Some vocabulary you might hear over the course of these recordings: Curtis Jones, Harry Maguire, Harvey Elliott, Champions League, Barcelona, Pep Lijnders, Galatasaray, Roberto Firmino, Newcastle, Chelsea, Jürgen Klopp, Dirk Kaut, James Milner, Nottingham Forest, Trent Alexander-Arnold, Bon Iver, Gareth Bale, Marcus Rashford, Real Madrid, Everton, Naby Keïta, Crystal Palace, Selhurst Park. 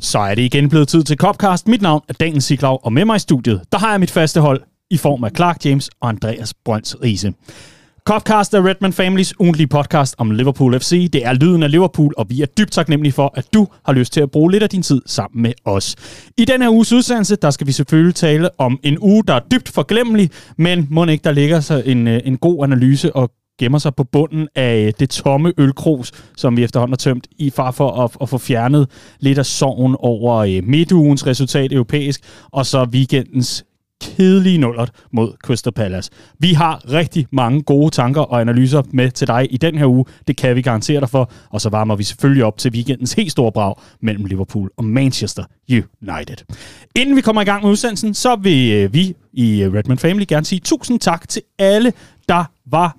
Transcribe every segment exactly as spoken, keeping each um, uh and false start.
Så er det igen blevet tid til KOPCAST. Mit navn er Daniel Siglau, og med mig i studiet, der har jeg mit faste hold i form af Clark James og Andreas Brønds Rise. KOPCAST er Redman Families ugentlige podcast om Liverpool F C. Det er lyden af Liverpool, og vi er dybt taknemmelige for, at du har lyst til at bruge lidt af din tid sammen med os. I denne her uges udsendelse, der skal vi selvfølgelig tale om en uge, der er dybt forglemmelig, men må ikke, der ligger så en, en god analyse og gemmer sig på bunden af det tomme ølkrus, som vi efterhånden har tømt i far for at, at få fjernet lidt af sorgen over midtugens resultat europæisk, og så weekendens kedelige nullert mod Crystal Palace. Vi har rigtig mange gode tanker og analyser med til dig i den her uge. Det kan vi garantere dig for, og så varmer vi selvfølgelig op til weekendens helt store brag mellem Liverpool og Manchester United. Inden vi kommer i gang med udsendelsen, så vil vi i Redman Family gerne sige tusind tak til alle, der var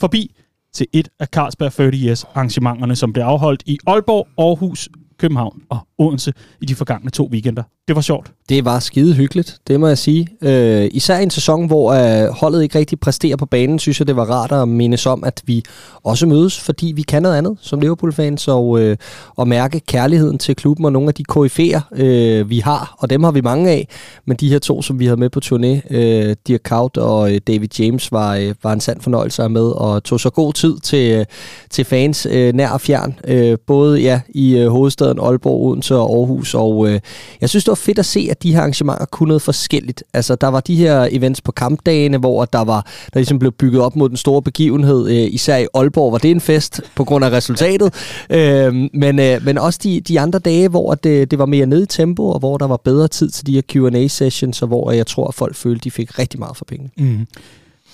forbi til et af Carlsberg tredive years arrangementerne, som blev afholdt i Aalborg, Aarhus, København og Odense i de forgangne to weekender. Det var sjovt. Det var skide hyggeligt, det må jeg sige. Øh, især i en sæson, hvor øh, holdet ikke rigtig præsterer på banen, synes jeg, det var rart at mindes om, at vi også mødes, fordi vi kan noget andet som Liverpool-fans, og, øh, og mærke kærligheden til klubben og nogle af de koryfæer, øh, vi har, og dem har vi mange af, men de her to, som vi havde med på turné, øh, Dirk Kaut og øh, David James, var, øh, var en sand fornøjelse at have med, og tog så god tid til, øh, til fans øh, nær og fjern, øh, både ja, i øh, hovedstaden Aalborg, Odense og Aarhus, og øh, jeg synes, det var fedt at se, at de her arrangementer kunne noget forskelligt. Altså, der var de her events på kampdagene, hvor der var der ligesom blev bygget op mod den store begivenhed. Øh, især i Aalborg var det en fest på grund af resultatet. Øh, men, øh, men også de, de andre dage, hvor det, det var mere ned i tempo, og hvor der var bedre tid til de her Q and A sessions, og hvor jeg tror, at folk følte, de fik rigtig meget for penge. Mm.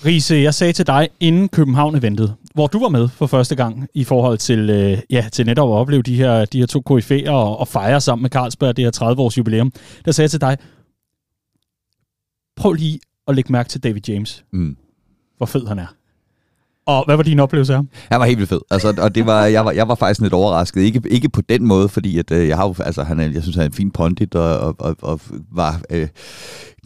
Riese, jeg sagde til dig, inden København-eventet, hvor du var med for første gang i forhold til, øh, ja, til netop at opleve de her, de her to koryfæer og, og fejre sammen med Carlsberg, det her tredive års jubilæum, der sagde jeg til dig, prøv lige at lægge mærke til David James, mm. hvor fed han er. Og hvad var din oplevelse af? Han var helt vildt fed. Altså, og det var, jeg, var, jeg var faktisk lidt overrasket. Ikke, ikke på den måde, fordi at, øh, jeg, har jo, altså, han er, jeg synes, han er en fin pundit, og, og, og, og var øh,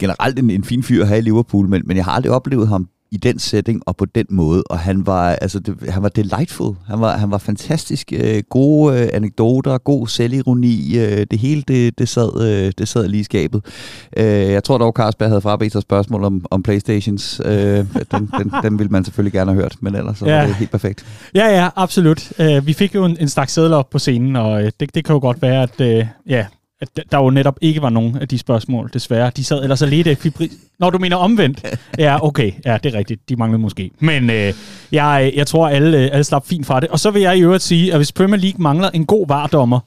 generelt en, en fin fyr her i Liverpool, men, men jeg har aldrig oplevet ham i den setting og på den måde, og han var altså det, han var delightful, han var han var fantastisk, øh, gode øh, anekdoter, god selvironi, øh, det hele det det sad øh, det sad lige i skabet. Øh, jeg tror dog Carlsberg havde frabedt sig spørgsmål om om PlayStations. Øh, den, den den ville man selvfølgelig gerne have hørt, men ellers så ja. Var det helt perfekt. Ja ja, absolut. Øh, vi fik jo en, en stak sedler op på scenen, og øh, det det kan jo godt være at øh, ja. At der jo netop ikke var nogen af de spørgsmål, desværre. De sad ellers alene i fibri... Når du mener omvendt. Ja, okay. Ja, det er rigtigt. De manglede måske. Men øh, jeg, jeg tror, alle, alle slap fint fra det. Og så vil jeg i øvrigt sige, at hvis Premier League mangler en god vardommer,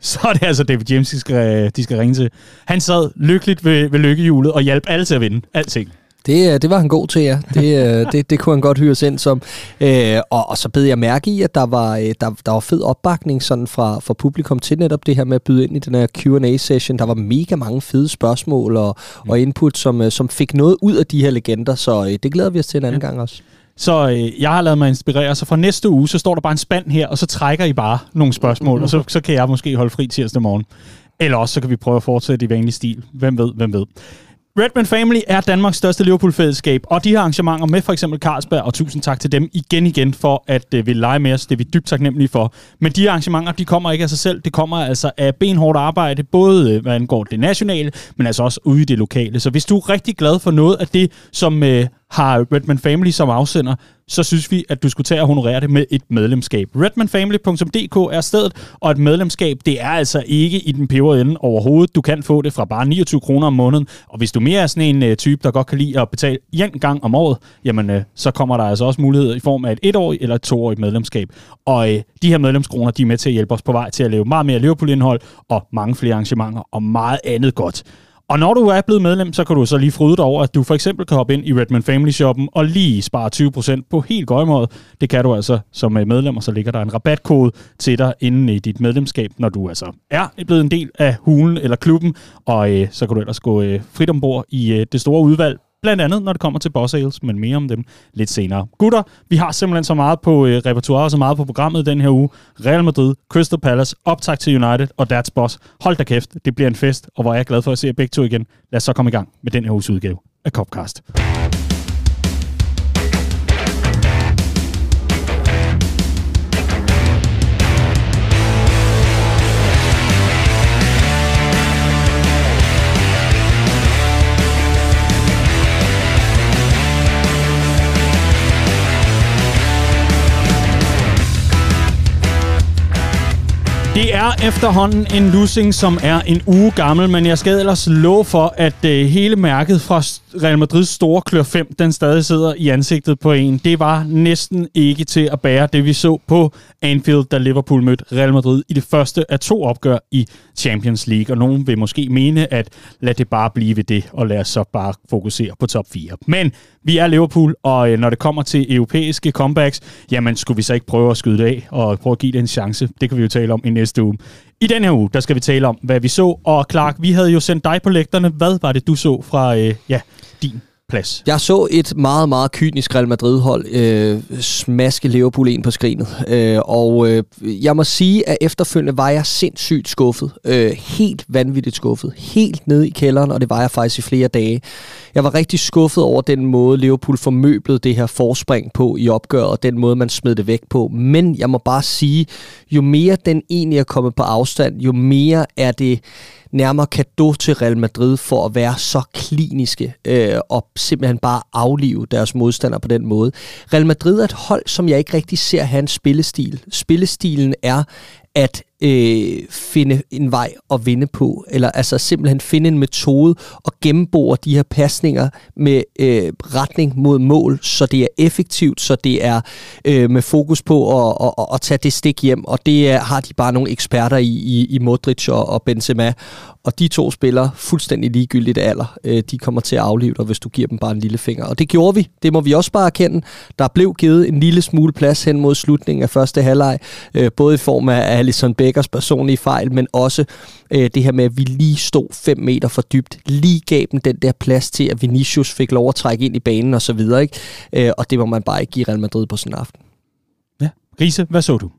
så er det altså David James, de skal, de skal ringe til. Han sad lykkeligt ved, ved lykkehjulet og hjalp alle til at vinde. Alting. Det, det var han god til, ja. Det, det, det kunne han godt hyres ind som. Øh, og, og så bed jeg mærke i, at der var, der, der var fed opbakning sådan fra, fra publikum til netop det her med at byde ind i den her Q and A session. Der var mega mange fede spørgsmål og, og input, som, som fik noget ud af de her legender, så øh, det glæder vi os til en anden ja. gang også. Så øh, jeg har lavet mig inspirere, så fra næste uge, så står der bare en spand her, og så trækker I bare nogle spørgsmål, og så, så kan jeg måske holde fri tirsdag morgen. Eller også, så kan vi prøve at fortsætte i vanlig stil. Hvem ved, hvem ved. Redman Family er Danmarks største Liverpool-fællesskab, og de her arrangementer med for eksempel Carlsberg, og tusind tak til dem igen igen for at øh, ville lege med os, det er vi dybt taknemmelige for. Men de her arrangementer, de kommer ikke af sig selv, det kommer altså af benhårdt arbejde, både øh, hvad angår det nationale, men altså også ude i det lokale. Så hvis du er rigtig glad for noget af det, som øh, har Redman Family som afsender, så synes vi, at du skulle tage og honorere det med et medlemskab. redman family punktum d k er stedet, og et medlemskab, det er altså ikke i den peberet ende overhovedet. Du kan få det fra bare niogtyve kroner om måneden, og hvis du mere er sådan en øh, type, der godt kan lide at betale en gang om året, jamen øh, så kommer der altså også muligheder i form af et etårigt eller et toårigt medlemskab. Og øh, de her medlemskroner, de er med til at hjælpe os på vej til at lave meget mere Liverpool-indhold, og mange flere arrangementer, og meget andet godt. Og når du er blevet medlem, så kan du så lige fryde dig over, at du for eksempel kan hoppe ind i Redman Family Shoppen og lige spare tyve procent på helt gøjmåret. Det kan du altså som medlem, og så ligger der en rabatkode til dig inde i dit medlemskab, når du altså er blevet en del af hulen eller klubben. Og øh, så kan du ellers gå øh, frit ombord i øh, det store udvalg, blandt andet når det kommer til boss sales, men mere om dem lidt senere. Gutter, vi har simpelthen så meget på øh, repertoire og så meget på programmet den her uge. Real Madrid, Crystal Palace, optag til United og Dad's Boss. Hold da kæft, det bliver en fest, og hvor er jeg glad for at se jer begge to igen. Lad os så komme i gang med den her uges udgave af KOPCAST. Det er efterhånden en lussing, som er en uge gammel, men jeg skal ellers love for, at øh, hele mærket fra Real Madrids store klør fem, den stadig sidder i ansigtet på en. Det var næsten ikke til at bære, det vi så på Anfield, da Liverpool mødte Real Madrid i det første af to opgør i Champions League. Og nogen vil måske mene, at lad det bare blive ved det, og lad os så bare fokusere på top fire. Men vi er Liverpool, og øh, når det kommer til europæiske comebacks, jamen skulle vi så ikke prøve at skyde det af og prøve at give det en chance? Det kan vi jo tale om i næste uge. I den her uge, der skal vi tale om, hvad vi så. Og Clark, vi havde jo sendt dig på lægterne. Hvad var det, du så fra øh, ja, din plads? Jeg så et meget, meget kynisk Real Madrid-hold øh, smaske Liverpool ind på skrinet. Øh, og øh, jeg må sige, at efterfølgende var jeg sindssygt skuffet. Øh, helt vanvittigt skuffet. Helt ned i kælderen, og det var jeg faktisk i flere dage. Jeg var rigtig skuffet over den måde, Liverpool formøblede det her forspring på i opgøret, og den måde, man smed det væk på. Men jeg må bare sige, jo mere den egentlig er kommet på afstand, jo mere er det nærmere kado til Real Madrid for at være så kliniske øh, og simpelthen bare aflive deres modstandere på den måde. Real Madrid er et hold, som jeg ikke rigtig ser have en spillestil. Spillestilen er at øh, finde en vej at vinde på, eller altså simpelthen finde en metode og gennembore de her pasninger med øh, retning mod mål, så det er effektivt, så det er øh, med fokus på at, at, at tage det stik hjem, og det er, har de bare nogle eksperter i, i, i Modric og, og Benzema, og de to spillere, fuldstændig ligegyldigt alder, øh, de kommer til at aflive dig, hvis du giver dem bare en lille finger, og det gjorde vi, det må vi også bare erkende. Der blev givet en lille smule plads hen mod slutningen af første halvleg, øh, både i form af Alisson Beckers personlige fejl, men også øh, det her med, at vi lige stod fem meter for dybt, lige gav dem den der plads til, at Vinicius fik lov at trække ind i banen og så videre, ikke? Øh, og det må man bare ikke give Real Madrid på sådan en aften. Ja. Riese, hvad så du?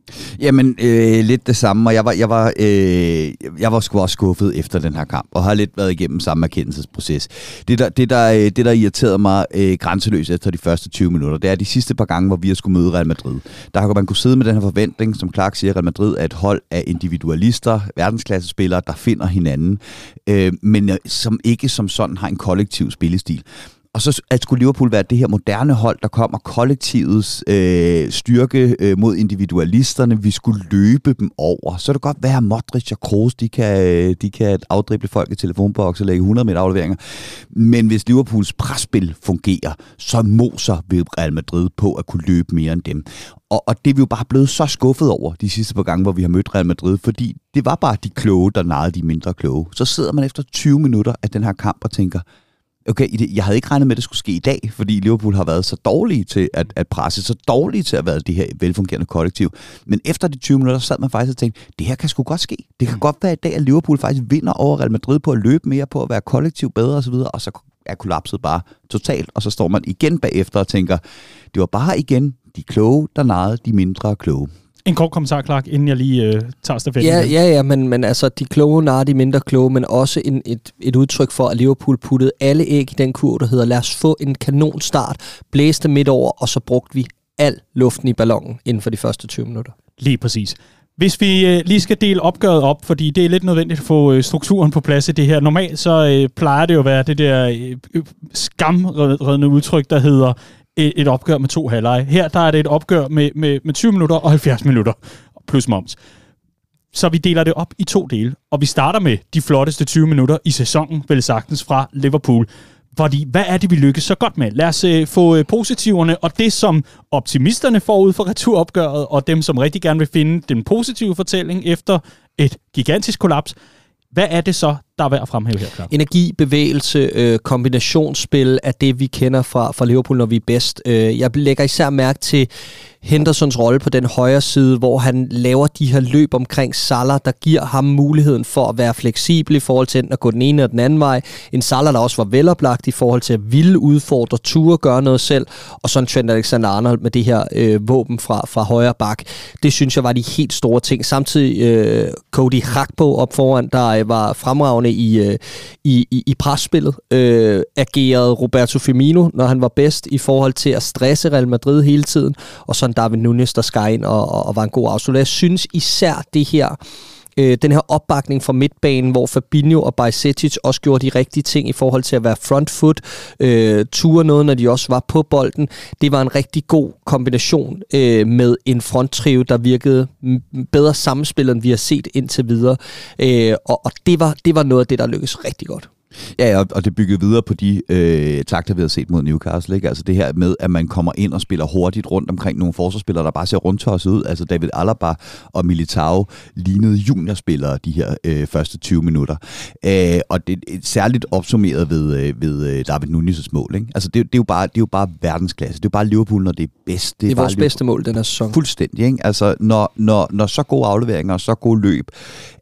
Jamen, øh, lidt det samme, og jeg var, jeg, var, øh, jeg var sgu også skuffet efter den her kamp, og har lidt været igennem samme erkendelsesproces. Det der, det, der, øh, det, der irriterede mig øh, grænseløst efter de første tyve minutter, det er de sidste par gange, hvor vi har skulle møde Real Madrid. Der har man kunne sidde med den her forventning, som Clark siger, Real Madrid er et hold af individualister, verdensklassespillere, der finder hinanden, øh, men som ikke som sådan har en kollektiv spillestil. Og så at skulle Liverpool være det her moderne hold, der kommer kollektivets øh, styrke øh, mod individualisterne. Vi skulle løbe dem over. Så det godt være, at Modric og Kroos, de kan, de kan afdrible folk i telefonboks og lægge hundrede meter afleveringer. Men hvis Liverpools presspil fungerer, så moser vi Real Madrid på at kunne løbe mere end dem. Og, og det er vi jo bare blevet så skuffet over de sidste par gange, hvor vi har mødt Real Madrid, fordi det var bare de kloge, der narrede de mindre kloge. Så sidder man efter tyve minutter af den her kamp og tænker, okay, jeg havde ikke regnet med, at det skulle ske i dag, fordi Liverpool har været så dårlige til at, at presse, så dårlige til at være det her velfungerende kollektiv. Men efter de tyve minutter sad man faktisk og tænkte, det her kan sgu godt ske. Det kan godt være i dag, at Liverpool faktisk vinder over Real Madrid på at løbe mere, på at være kollektiv bedre osv., og så er kollapset bare totalt, og så står man igen bagefter og tænker, det var bare igen de kloge, der narrede de mindre kloge. En kort kommentar, Clark, inden jeg lige øh, tager stafetten. Ja, ja, ja, men, men altså, de kloge narrer de mindre kloge, men også en, et, et udtryk for, at Liverpool puttede alle æg i den kurv, der hedder, lad os få en kanonstart, blæste midt over, og så brugte vi al luften i ballonen inden for de første tyve minutter. Lige præcis. Hvis vi øh, lige skal dele opgøret op, fordi det er lidt nødvendigt at få øh, strukturen på plads i det her. Normalt så øh, plejer det jo at være det der øh, øh, skamreddende udtryk, der hedder et opgør med to halvleje. Her der er det et opgør med, med, med tyve minutter og halvfjerds minutter, plus moms. Så vi deler det op i to dele, og vi starter med de flotteste tyve minutter i sæsonen, vel sagtens, fra Liverpool. Fordi, hvad er det, vi lykkes så godt med? Lad os øh, få øh, positiverne og det, som optimisterne får ud fra returopgøret, og dem, som rigtig gerne vil finde den positive fortælling efter et gigantisk kollaps. Hvad er det så, der er værd at fremhæve her, Clark? Energi, bevægelse, øh, kombinationsspil er det, vi kender fra, fra Liverpool, når vi er bedst. Øh, jeg lægger især mærke til Hendersons rolle på den højre side, hvor han laver de her løb omkring Salah, der giver ham muligheden for at være fleksibel i forhold til enten at gå den ene og den anden vej. En Salah, der også var veloplagt i forhold til at ville udfordre, ture, gøre noget selv. Og så en Trent Alexander-Arnold med det her øh, våben fra, fra højre bak. Det synes jeg var de helt store ting. Samtidig øh, Cody Gakpo op foran, der øh, var fremragende I, i, i presspillet, øh, agerede Roberto Firmino, når han var bedst, i forhold til at stresse Real Madrid hele tiden, og sådan Darwin Núñez, der skar ind og, og var en god afslutter. Jeg synes især det her øh, den her opbakning fra midtbanen, hvor Fabinho og Bajcetic også gjorde de rigtige ting i forhold til at være frontfoot, øh, ture noget, når de også var på bolden. Det var en rigtig god kombination øh, med en fronttrio, der virkede bedre sammenspillet, end vi har set indtil videre. Øh, og og det, var, det var noget af det, der lykkedes rigtig godt. Ja, og det byggede videre på de øh, takter, vi har set mod Newcastle, ikke? Altså det her med, at man kommer ind og spiller hurtigt rundt omkring nogle forsvarsspillere, der bare ser rundtosset ud. Altså David Alaba og Militao lignede juniorspillere de her øh, første tyve minutter. Øh, og det er særligt opsummeret ved, øh, ved Darwin Núñez' mål, ikke? Altså det, det, er jo bare, det er jo bare verdensklasse. Det er jo bare Liverpool, når det er bedst. Det er, det er vores Liverpool. Bedste mål den her sæson. Fuldstændig, ikke? Altså når, når, når så gode afleveringer og så gode løb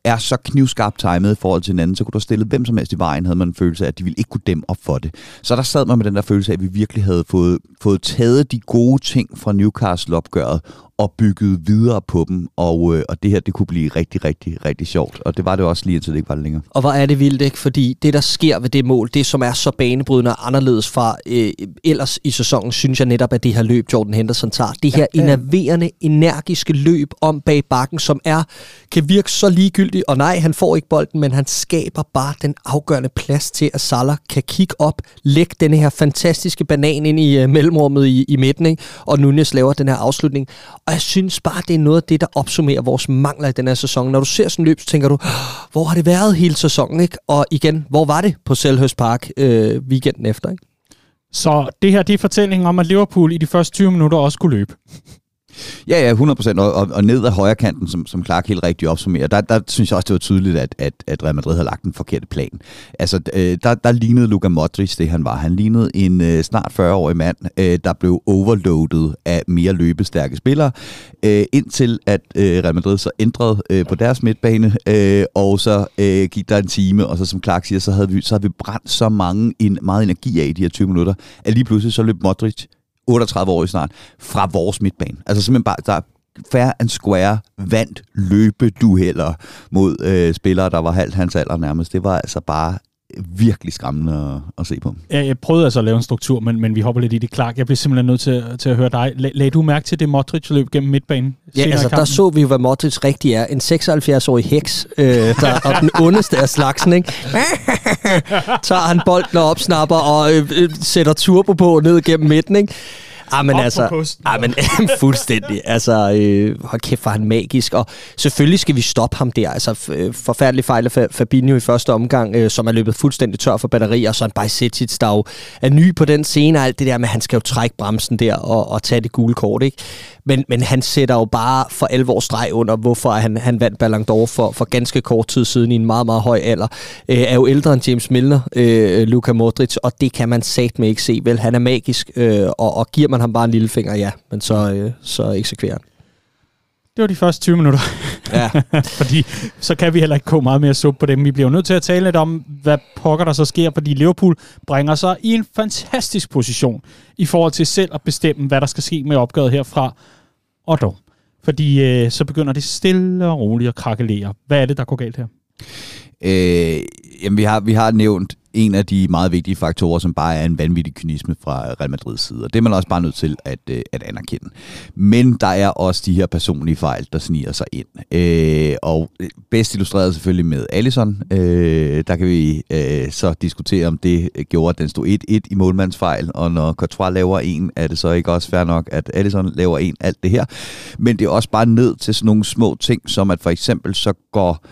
er så knivskarpt timet i forhold til hinanden, så kunne du stille hvem som helst i vejen, havde man en følelse af, at de ville ikke kunne dæmme op for det. Så der sad man med den der følelse af, at vi virkelig havde fået, fået taget de gode ting fra Newcastle-opgøret og bygget videre på dem, og, øh, og det her, det kunne blive rigtig, rigtig, rigtig sjovt. Og det var det også lige indtil det ikke var det længere. Og hvor er det vildt, ikke? Fordi det, der sker ved det mål, det som er så banebrydende og anderledes fra øh, ellers i sæsonen, synes jeg netop, at det her løb, Jordan Henderson tager. Det her ja, ja. enerverende, energiske løb om bag bakken, som er, kan virke så ligegyldigt, og nej, han får ikke bolden, men han skaber bare den afgørende plads til, at Salah kan kigge op, lægge denne her fantastiske banan ind i øh, mellemrummet i, i midten, ikke? Og Núñez laver den her afslutning. Og jeg synes bare, det er noget af det, der opsummerer vores mangler i den her sæson. Når du ser sådan løb, så tænker du, hvor har det været hele sæsonen, ikke? Og igen, hvor var det på Selhurst Park øh, weekenden efter, ikke? Så det her, det er fortællingen om, at Liverpool i de første tyve minutter også kunne løbe. Ja, ja, hundrede procent. Og, og, og ned ad højre kanten, som, som Clark helt rigtigt opsummerer, der, der synes jeg også, det var tydeligt, at, at, at Real Madrid havde lagt den forkerte plan. Altså, der, der lignede Luka Modric det, han var. Han lignede en uh, snart fyrre-årig mand, uh, der blev overloadet af mere løbestærke spillere, uh, indtil at uh, Real Madrid så ændrede uh, på deres midtbane, uh, og så uh, gik der en time, og så som Clark siger, så havde vi, så havde vi brændt så mange, en, meget energi af i de her tyve minutter, at lige pludselig så løb Modric otteogtredive år snart, fra vores midtbane. Altså simpelthen bare, der er fair and square, vandt løbedueller mod øh, spillere, der var halvt hans alder nærmest. Det var altså bare virkelig skræmmende at, at se på. Ja, jeg prøvede altså at lave en struktur, men, men vi hopper lidt i det, Clark. Jeg bliver simpelthen nødt til, til at høre dig. Lagde du mærke til det Modric-løb gennem midtbanen? Ja, altså der så vi jo, hvad Modric rigtig er. En seksoghalvfjerds-årig heks, øh, der er den ondeste af slagsen, ikke? Tager han bolden og opsnapper og øh, øh, sætter turbo på ned gennem midten, ikke? Ah, men altså, ah, men fuldstændig. Altså, øh, hold kæft, var han magisk. Og selvfølgelig skal vi stoppe ham der. Altså, f- forfærdelig fejl af Fabinho i første omgang, øh, som er løbet fuldstændig tør for batterier, og så en Bajcetic, der jo er ny på den scene, og alt det der med, han skal jo trække bremsen der og, og tage det gule kort, ikke? Men, men han sætter jo bare for alvor streg under, hvorfor han, han vandt Ballon d'Or for, for ganske kort tid siden i en meget, meget høj alder. Øh, er jo ældre end James Milner, øh, Luka Modric, og det kan man satme ikke se, vel? Han er magisk, øh, og, og giver man ham bare en lille finger, ja, men så, øh, så eksekverer han. Det var de første tyve minutter. Ja. Fordi så kan vi heller ikke gå meget mere suppe på dem. Vi bliver jo nødt til at tale lidt om, hvad pokker der så sker, fordi Liverpool bringer sig i en fantastisk position i forhold til selv at bestemme, hvad der skal ske med opgøret herfra. Og dog. Fordi øh, så begynder det stille og roligt at krakelere. Hvad er det, der går galt her? Øh, jamen, vi har, vi har nævnt en af de meget vigtige faktorer, som bare er en vanvittig kynisme fra Real Madrids side. Og det er man også bare nødt til at, at anerkende. Men der er også de her personlige fejl, der sniger sig ind. Øh, og bedst illustreret selvfølgelig med Alisson. Øh, der kan vi øh, så diskutere, om det gjorde, at den stod et et i målmandsfejl. Og når Courtois laver en, er det så ikke også fair nok, at Alisson laver en, alt det her. Men det er også bare ned til sådan nogle små ting, som at for eksempel så går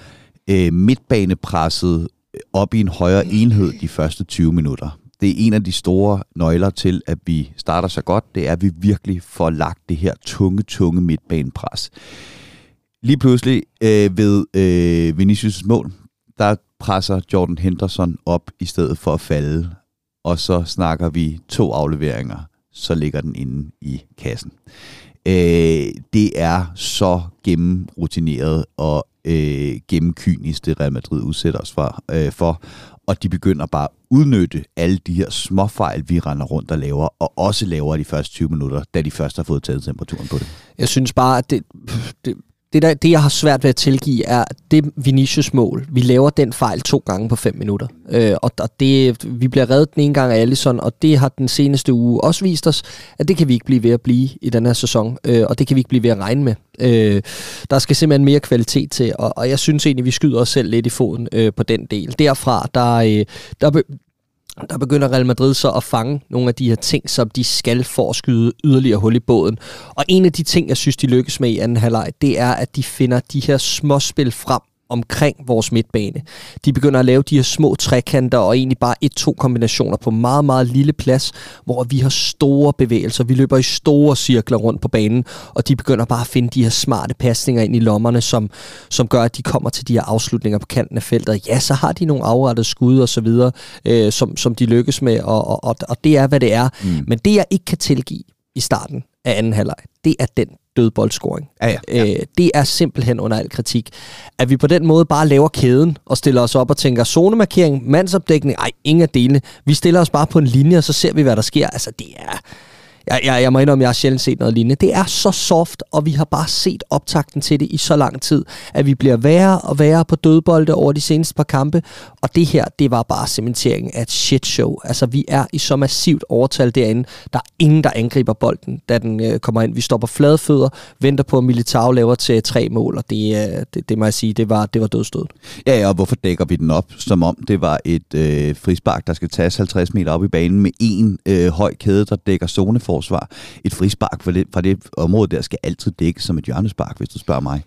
øh, midtbanepresset op i en højere enhed de første tyve minutter. Det er en af de store nøgler til, at vi starter så godt, det er, at vi virkelig får lagt det her tunge, tunge midtbanepres. Lige pludselig øh, ved øh, Vinicius' mål, der presser Jordan Henderson op i stedet for at falde, og så snakker vi to afleveringer, så ligger den inde i kassen. Øh, det er så gennemrutineret og Øh, gennem kynisk, det Real Madrid udsætter os for, øh, for, og de begynder bare at udnytte alle de her småfejl, vi render rundt og laver, og også laver de første tyve minutter, da de først har fået taget temperaturen på det. Jeg synes bare, at det, det, det, der, det, jeg har svært ved at tilgive, er det Vinicius-mål. Vi laver den fejl to gange på fem minutter. Øh, og det, vi bliver reddet den ene gang af Alisson, og det har den seneste uge også vist os, at det kan vi ikke blive ved at blive i den her sæson, øh, og det kan vi ikke blive ved at regne med. Øh, der skal simpelthen mere kvalitet til, og, og jeg synes egentlig, vi skyder os selv lidt i foden øh, på den del. Derfra, der... Øh, der be- Der begynder Real Madrid så at fange nogle af de her ting, som de skal for at skyde yderligere hul i båden. Og en af de ting, jeg synes, de lykkes med i anden halvleg, det er, at de finder de her småspil frem omkring vores midtbane. De begynder at lave de her små trekanter og egentlig bare et-to kombinationer på meget, meget lille plads, hvor vi har store bevægelser. Vi løber i store cirkler rundt på banen, og de begynder bare at finde de her smarte pasninger ind i lommerne, som, som gør, at de kommer til de her afslutninger på kanten af feltet. Ja, så har de nogle afrettede skud og så videre, øh, som, som de lykkes med, og, og, og, og det er, hvad det er. Mm. Men det, jeg ikke kan tilgive i starten af anden halvleg, det er den dødboldscoring. Ja, ja, ja. Øh, det er simpelthen under al kritik. At vi på den måde bare laver kæden og stiller os op og tænker zonemarkering, mandsopdækning, ej, ingen af delene. Vi stiller os bare på en linje, og så ser vi, hvad der sker. Altså, det er... Jeg, jeg, jeg må indrømme, jeg har sjældent set noget lignende. Det er så soft, og vi har bare set optakten til det i så lang tid, at vi bliver værre og værre på dødbolde over de seneste par kampe, og det her, det var bare cementeringen af et shitshow. Altså, vi er i så massivt overtal derinde. Der er ingen, der angriber bolden, da den øh, kommer ind. Vi står på flade fødder, venter på, at Militao laver til tre mål, og det, øh, det, det må jeg sige, det var, det var dødstødet. Ja, ja, og hvorfor dækker vi den op, som om det var et øh, frispark, der skal tages halvtreds meter op i banen med en øh, høj kæde, der dækker zoneform. Forsvar. Et frispark fra det, fra det område der skal altid dække som et hjørnespark, hvis du spørger mig.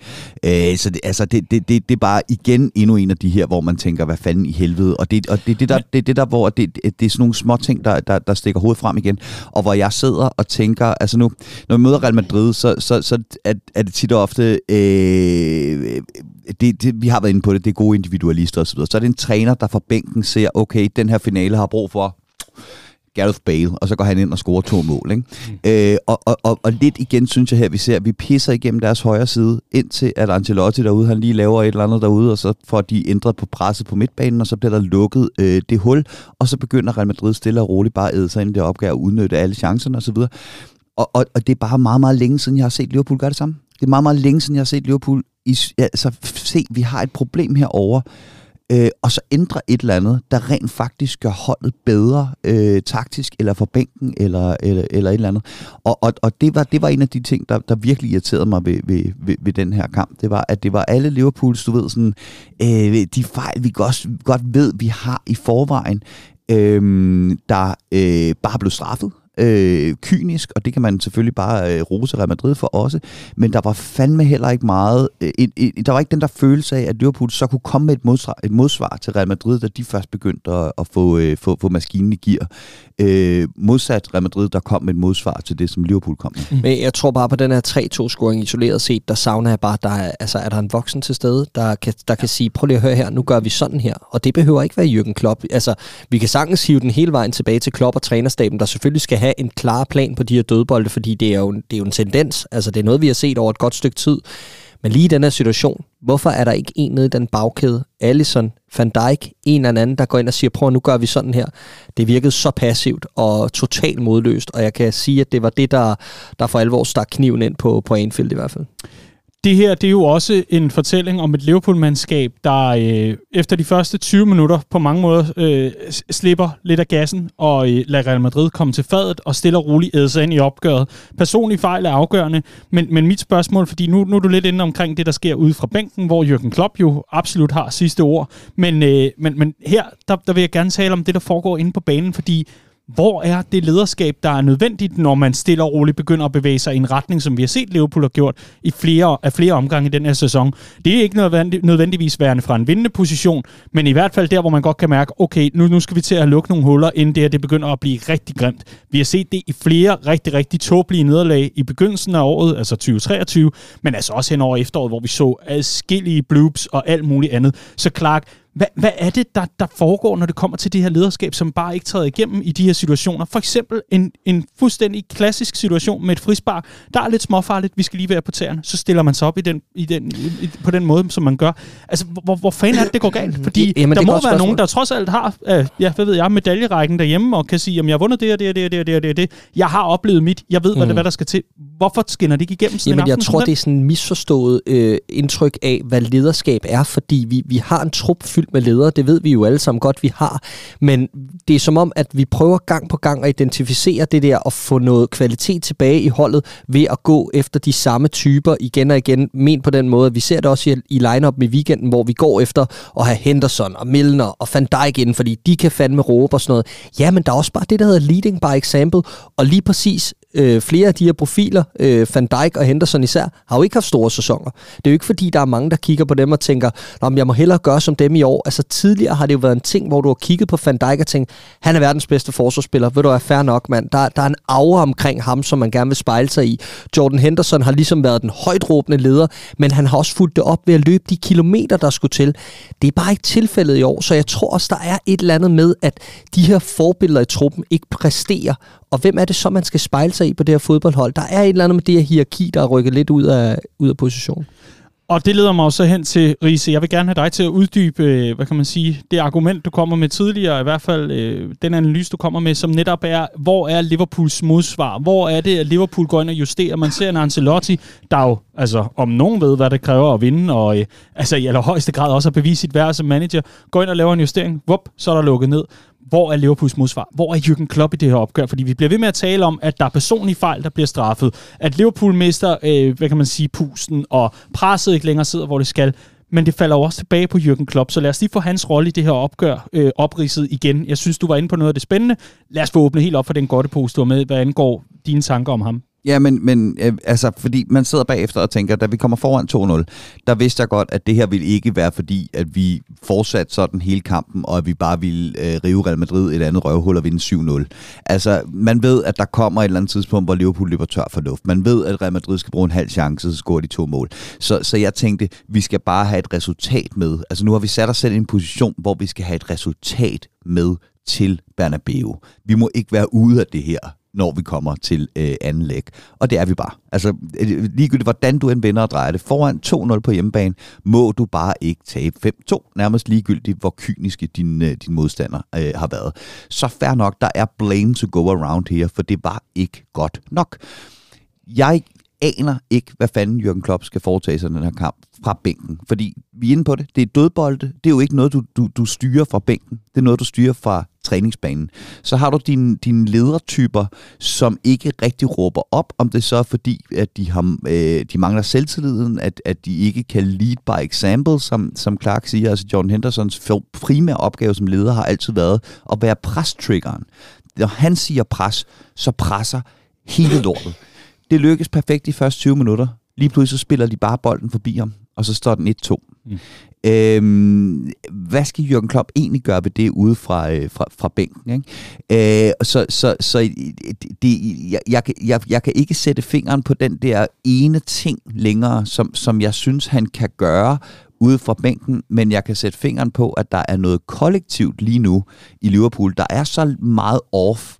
Øh, så det, altså det, det, det, det er bare igen endnu en af de her, hvor man tænker, hvad fanden i helvede. Og det er det, det, der, det, det der, hvor det, det er sådan nogle små ting, der, der, der stikker hovedet frem igen. Og hvor jeg sidder og tænker, altså nu, når vi møder Real Madrid, så, så, så er, er det tit og ofte, øh, det, det, vi har været inde på det, det er gode individualister osv. Så er det en træner, der fra bænken ser, okay, den her finale har brug for Gareth Bale, og så går han ind og scorer to mål. Ikke? Mm. Øh, og, og, og, og lidt igen, synes jeg her, vi ser, at vi pisser igennem deres højre side, indtil at Ancelotti derude, han lige laver et eller andet derude, og så får de ændret på presset på midtbanen, og så bliver der lukket øh, det hul, og så begynder Real Madrid stille og roligt bare at æde sig ind i det opgave og udnytte alle chancerne osv. Og, og, og, og det er bare meget, meget længe siden, jeg har set Liverpool gøre det samme. Det er meget, meget længe siden, jeg har set Liverpool i, altså, se, vi har et problem herovre. Øh, og så ændre et eller andet, der rent faktisk gør holdet bedre øh, taktisk, eller for bænken, eller, eller, eller et eller andet. Og, og, og det, var, det var en af de ting, der, der virkelig irriterede mig ved, ved, ved, ved den her kamp. Det var, at det var alle Liverpools, du ved, sådan, øh, de fejl, vi godt, godt ved, vi har i forvejen, øh, der øh, bare blev straffet. Øh, kynisk, og det kan man selvfølgelig bare øh, rose Real Madrid for også, men der var fandme heller ikke meget, øh, et, et, der var ikke den der følelse af, at Liverpool så kunne komme med et modsvar, et modsvar til Real Madrid, da de først begyndte at, at få, øh, få, få maskinen i gear. Øh, modsat Real Madrid, der kom med et modsvar til det, som Liverpool kom med. Mm. Men jeg tror bare på den her tre-to-scoring isoleret set, der savner jeg bare, der er, altså, er der en voksen til stede, der kan, der kan sige, prøv lige at høre her, nu gør vi sådan her, og det behøver ikke være Jürgen Klopp. Altså, vi kan sagtens hive den hele vejen tilbage til Klopp og trænerstaben, der selvfølgelig skal have en klar plan på de her dødbolde, fordi det er jo, det er jo en tendens, altså det er noget, vi har set over et godt stykke tid. Men lige i den her situation, hvorfor er der ikke en nede i den bagkæde? Alisson, Van Dijk, en eller anden, der går ind og siger, prøv nu gør vi sådan her. Det virkede så passivt og totalt modløst, og jeg kan sige, at det var det, der, der for alvor stak kniven ind på, på Anfield i hvert fald. Det her, det er jo også en fortælling om et Liverpool-mandskab, der øh, efter de første tyve minutter på mange måder øh, slipper lidt af gassen og øh, lader Real Madrid komme til fadet og stille og roligt æde sig ind i opgøret. Personlige fejl er afgørende, men, men mit spørgsmål, fordi nu, nu er du lidt inde omkring det, der sker ude fra bænken, hvor Jürgen Klopp jo absolut har sidste ord, men, øh, men, men her der, der vil jeg gerne tale om det, der foregår inde på banen, fordi hvor er det lederskab, der er nødvendigt, når man stille og roligt begynder at bevæge sig i en retning, som vi har set Liverpool har gjort i flere, af flere omgange i den her sæson? Det er ikke nødvendigvis værende fra en vindende position, men i hvert fald der, hvor man godt kan mærke, okay, nu, nu skal vi til at lukke nogle huller, inden det her det begynder at blive rigtig grimt. Vi har set det i flere rigtig, rigtig tåbelige nederlag i begyndelsen af året, altså tyve treogtyve, men altså også hen over efteråret, hvor vi så adskillige bloops og alt muligt andet. Så Clark, Hvad, hvad er det, der, der foregår, når det kommer til det her lederskab, som bare ikke træder igennem i de her situationer? For eksempel en, en fuldstændig klassisk situation med et frispark, der er lidt småfarligt, vi skal lige være på tæerne, så stiller man sig op i den, i den, i, på den måde, som man gør. Altså, hvor, hvor fanden er det, det går galt? Fordi jamen, der må være spørgsmål. Nogen, der trods alt har, øh, ja, hvad ved jeg, medaljerækken derhjemme, og kan sige, jamen, jeg har vundet det og det og det og det og det og det, det. Jeg har oplevet mit, jeg ved, hvad, mm. det, hvad der skal til. Hvorfor skinner det ikke igennem sådan en aften? Jamen, jeg tror, det er sådan en misforstået øh, indtryk af, hvad lederskab er, fordi vi, vi har en trup fyldt med ledere, det ved vi jo alle sammen godt, vi har, men det er som om, at vi prøver gang på gang at identificere det der og få noget kvalitet tilbage i holdet ved at gå efter de samme typer igen og igen, men på den måde, vi ser det også i, i line-up i weekenden, hvor vi går efter at have Henderson og Milner og Van Dijk inden, fordi de kan fandme råbe og sådan noget. Ja, men der er også bare det, der hedder leading by example, og lige præcis Øh, flere af de her profiler, øh, Van Dijk og Henderson især, har jo ikke haft store sæsoner. Det er jo ikke fordi, der er mange, der kigger på dem og tænker, nå, men jeg må hellere gøre som dem i år. Altså tidligere har det jo været en ting, hvor du har kigget på Van Dijk og tænkt, han er verdens bedste forsvarsspiller, ved du hvad, fair nok mand. Der, der er en aura omkring ham, som man gerne vil spejle sig i. Jordan Henderson har ligesom været den højt råbende leder, men han har også fulgt det op ved at løbe de kilometer, der skulle til. Det er bare ikke tilfældet i år, så jeg tror også, der er et eller andet med, at de her forbilleder i truppen ikke præsterer. Og hvem er det så, man skal spejle sig i på det her fodboldhold? Der er et eller andet med det her hierarki, der er rykket lidt ud af, ud af positionen. Og det leder mig også hen til, Riese. Jeg vil gerne have dig til at uddybe, hvad kan man sige, det argument, du kommer med tidligere, i hvert fald øh, den analyse, du kommer med, som netop er, hvor er Liverpools modsvar? Hvor er det, at Liverpool går ind og justerer? Man ser en Ancelotti, der jo, altså om nogen ved, hvad det kræver at vinde, og øh, altså i allerhøjeste grad også at bevise sit værd som manager, går ind og laver en justering, vup, så er der lukket ned. Hvor er Liverpools modsvar? Hvor er Jürgen Klopp i det her opgør? Fordi vi bliver ved med at tale om, at der er personlige fejl, der bliver straffet. At Liverpool mister, øh, hvad kan man sige, pusten, og presset ikke længere sidder, hvor det skal. Men det falder også tilbage på Jürgen Klopp. Så lad os lige få hans rolle i det her opgør øh, opridset igen. Jeg synes, du var inde på noget af det spændende. Lad os få åbnet helt op for den godtepose, du har med, hvad angår dine tanker om ham. Ja, men, men øh, altså, fordi man sidder bagefter og tænker, da vi kommer foran to nul, der vidste jeg godt, at det her ville ikke være fordi, at vi fortsatte sådan hele kampen, og at vi bare ville øh, rive Real Madrid et andet røvhul og vinde syv nul. Altså, man ved, at der kommer et eller andet tidspunkt, hvor Liverpool løber tør for luft. Man ved, at Real Madrid skal bruge en halv chance, så score de to mål. Så, så jeg tænkte, vi skal bare have et resultat med. Altså, nu har vi sat os selv i en position, hvor vi skal have et resultat med til Bernabeu. Vi må ikke være ude af det her, når vi kommer til øh, anden leg. Og det er vi bare. Altså, ligegyldigt hvordan du end vender og drejer det, foran to nul på hjemmebane, må du bare ikke tabe fem to. Nærmest ligegyldigt, hvor kyniske din, øh, din modstander øh, har været. Så fair nok, der er blame to go around her, for det var ikke godt nok. Jeg aner ikke, hvad fanden Jürgen Klopp skal foretage sig i den her kamp fra bænken. Fordi vi er inde på det. Det er dødbolde. Det er jo ikke noget, du, du, du styrer fra bænken. Det er noget, du styrer fra træningsbanen. Så har du dine, dine ledertyper, som ikke rigtig råber op, om det så er fordi, at de, har, øh, de mangler selvtilliden, at, at de ikke kan lead by example, som, som Clark siger. Altså Jordan Hendersons primære opgave som leder har altid været at være pres-triggeren. Når han siger pres, så presser hele lortet. Det lykkes perfekt i første tyve minutter. Lige pludselig så spiller de bare bolden forbi ham, og så står den et to. Mm. Øhm, hvad skal Jürgen Klopp egentlig gøre ved det ude fra, øh, fra, fra bænken? Ikke? Øh, så så, så det, jeg, jeg, jeg, jeg kan ikke sætte fingeren på den der ene ting længere, som, som jeg synes, han kan gøre ude fra bænken, men jeg kan sætte fingeren på, at der er noget kollektivt lige nu i Liverpool, der er så meget off,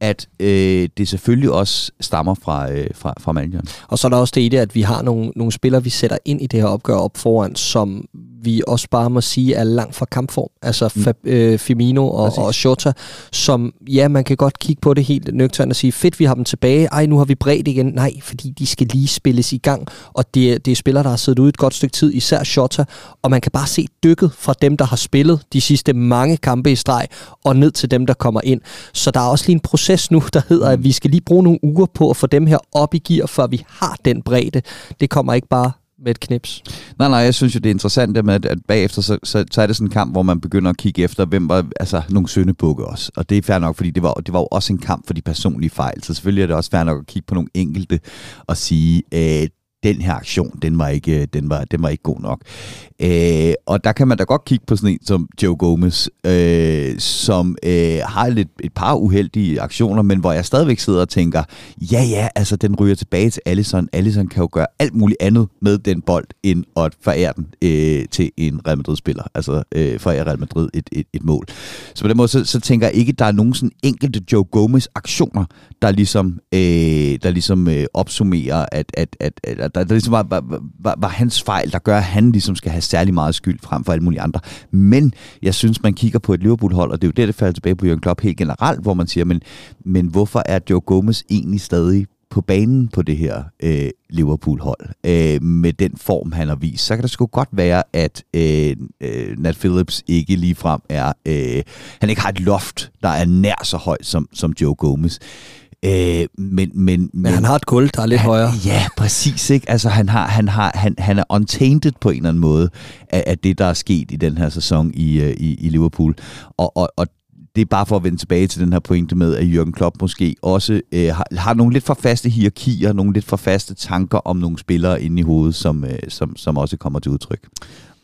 at øh, det selvfølgelig også stammer fra, øh, fra, fra Manchester. Og så er der også det i det, at vi har nogle, nogle spillere, vi sætter ind i det her opgør op foran, som vi også bare må sige er langt fra kampform. Altså mm. Fab, øh, Firmino og, og Jota, som, ja, man kan godt kigge på det helt nøgternt og sige, fedt, vi har dem tilbage. Ej, nu har vi bredt igen. Nej, fordi de skal lige spilles i gang. Og det, det er spillere, der har siddet ude et godt stykke tid, især Jota. Og man kan bare se dykket fra dem, der har spillet de sidste mange kampe i streg, og ned til dem, der kommer ind. Så der er også lige en proces nu, der hedder, at vi skal lige bruge nogle uger på at få dem her op i gear, før vi har den bredde. Det kommer ikke bare med et knips. Nej, nej, jeg synes jo, det er interessant, at, at bagefter, så, så, så er det sådan en kamp, hvor man begynder at kigge efter, hvem var, altså, nogle syndebukke også. Og det er fair nok, fordi det var, det var jo også en kamp for de personlige fejl. Så selvfølgelig er det også fair nok at kigge på nogle enkelte og sige, øh, den her aktion, den var ikke, den var, den var ikke god nok. Øh, og der kan man da godt kigge på sådan en som Joe Gomez, øh, som øh, har lidt, et par uheldige aktioner, men hvor jeg stadigvæk sidder og tænker, ja ja, altså den ryger tilbage til Alisson. Alisson kan jo gøre alt muligt andet med den bold, end at forære den øh, til en Real Madrid-spiller. Altså øh, forære Real Madrid et, et, et mål. Så på den måde, så, så tænker jeg ikke, at der er nogen sådan enkelte Joe Gomez-aktioner, der ligesom, øh, der ligesom øh, opsummerer, at, at, at, at der, der ligesom var, var, var, var hans fejl, der gør, at han ligesom skal have særlig meget skyld frem for alle mulige andre. Men jeg synes, man kigger på et Liverpool-hold, og det er jo det, der falder tilbage på Jürgen Klopp helt generelt, hvor man siger, men, men hvorfor er Joe Gomez egentlig stadig på banen på det her øh, Liverpool-hold øh, med den form, han har vist? Så kan det sgu godt være, at øh, øh, Nat Phillips ikke ligefrem er... Øh, han ikke har et loft, der er nær så højt som, som Joe Gomez. Øh, men, men, men han har et kul, der er lidt han, højere. Ja, præcis, ikke? Altså, han, har, han, har, han, han er untainted på en eller anden måde af, af det, der er sket i den her sæson i, i, i Liverpool. Og, og, og det er bare for at vende tilbage til den her pointe med, at Jürgen Klopp måske også øh, har, har nogle lidt for faste hierarkier, nogle lidt for faste tanker om nogle spillere inde i hovedet, som, øh, som, som også kommer til udtryk.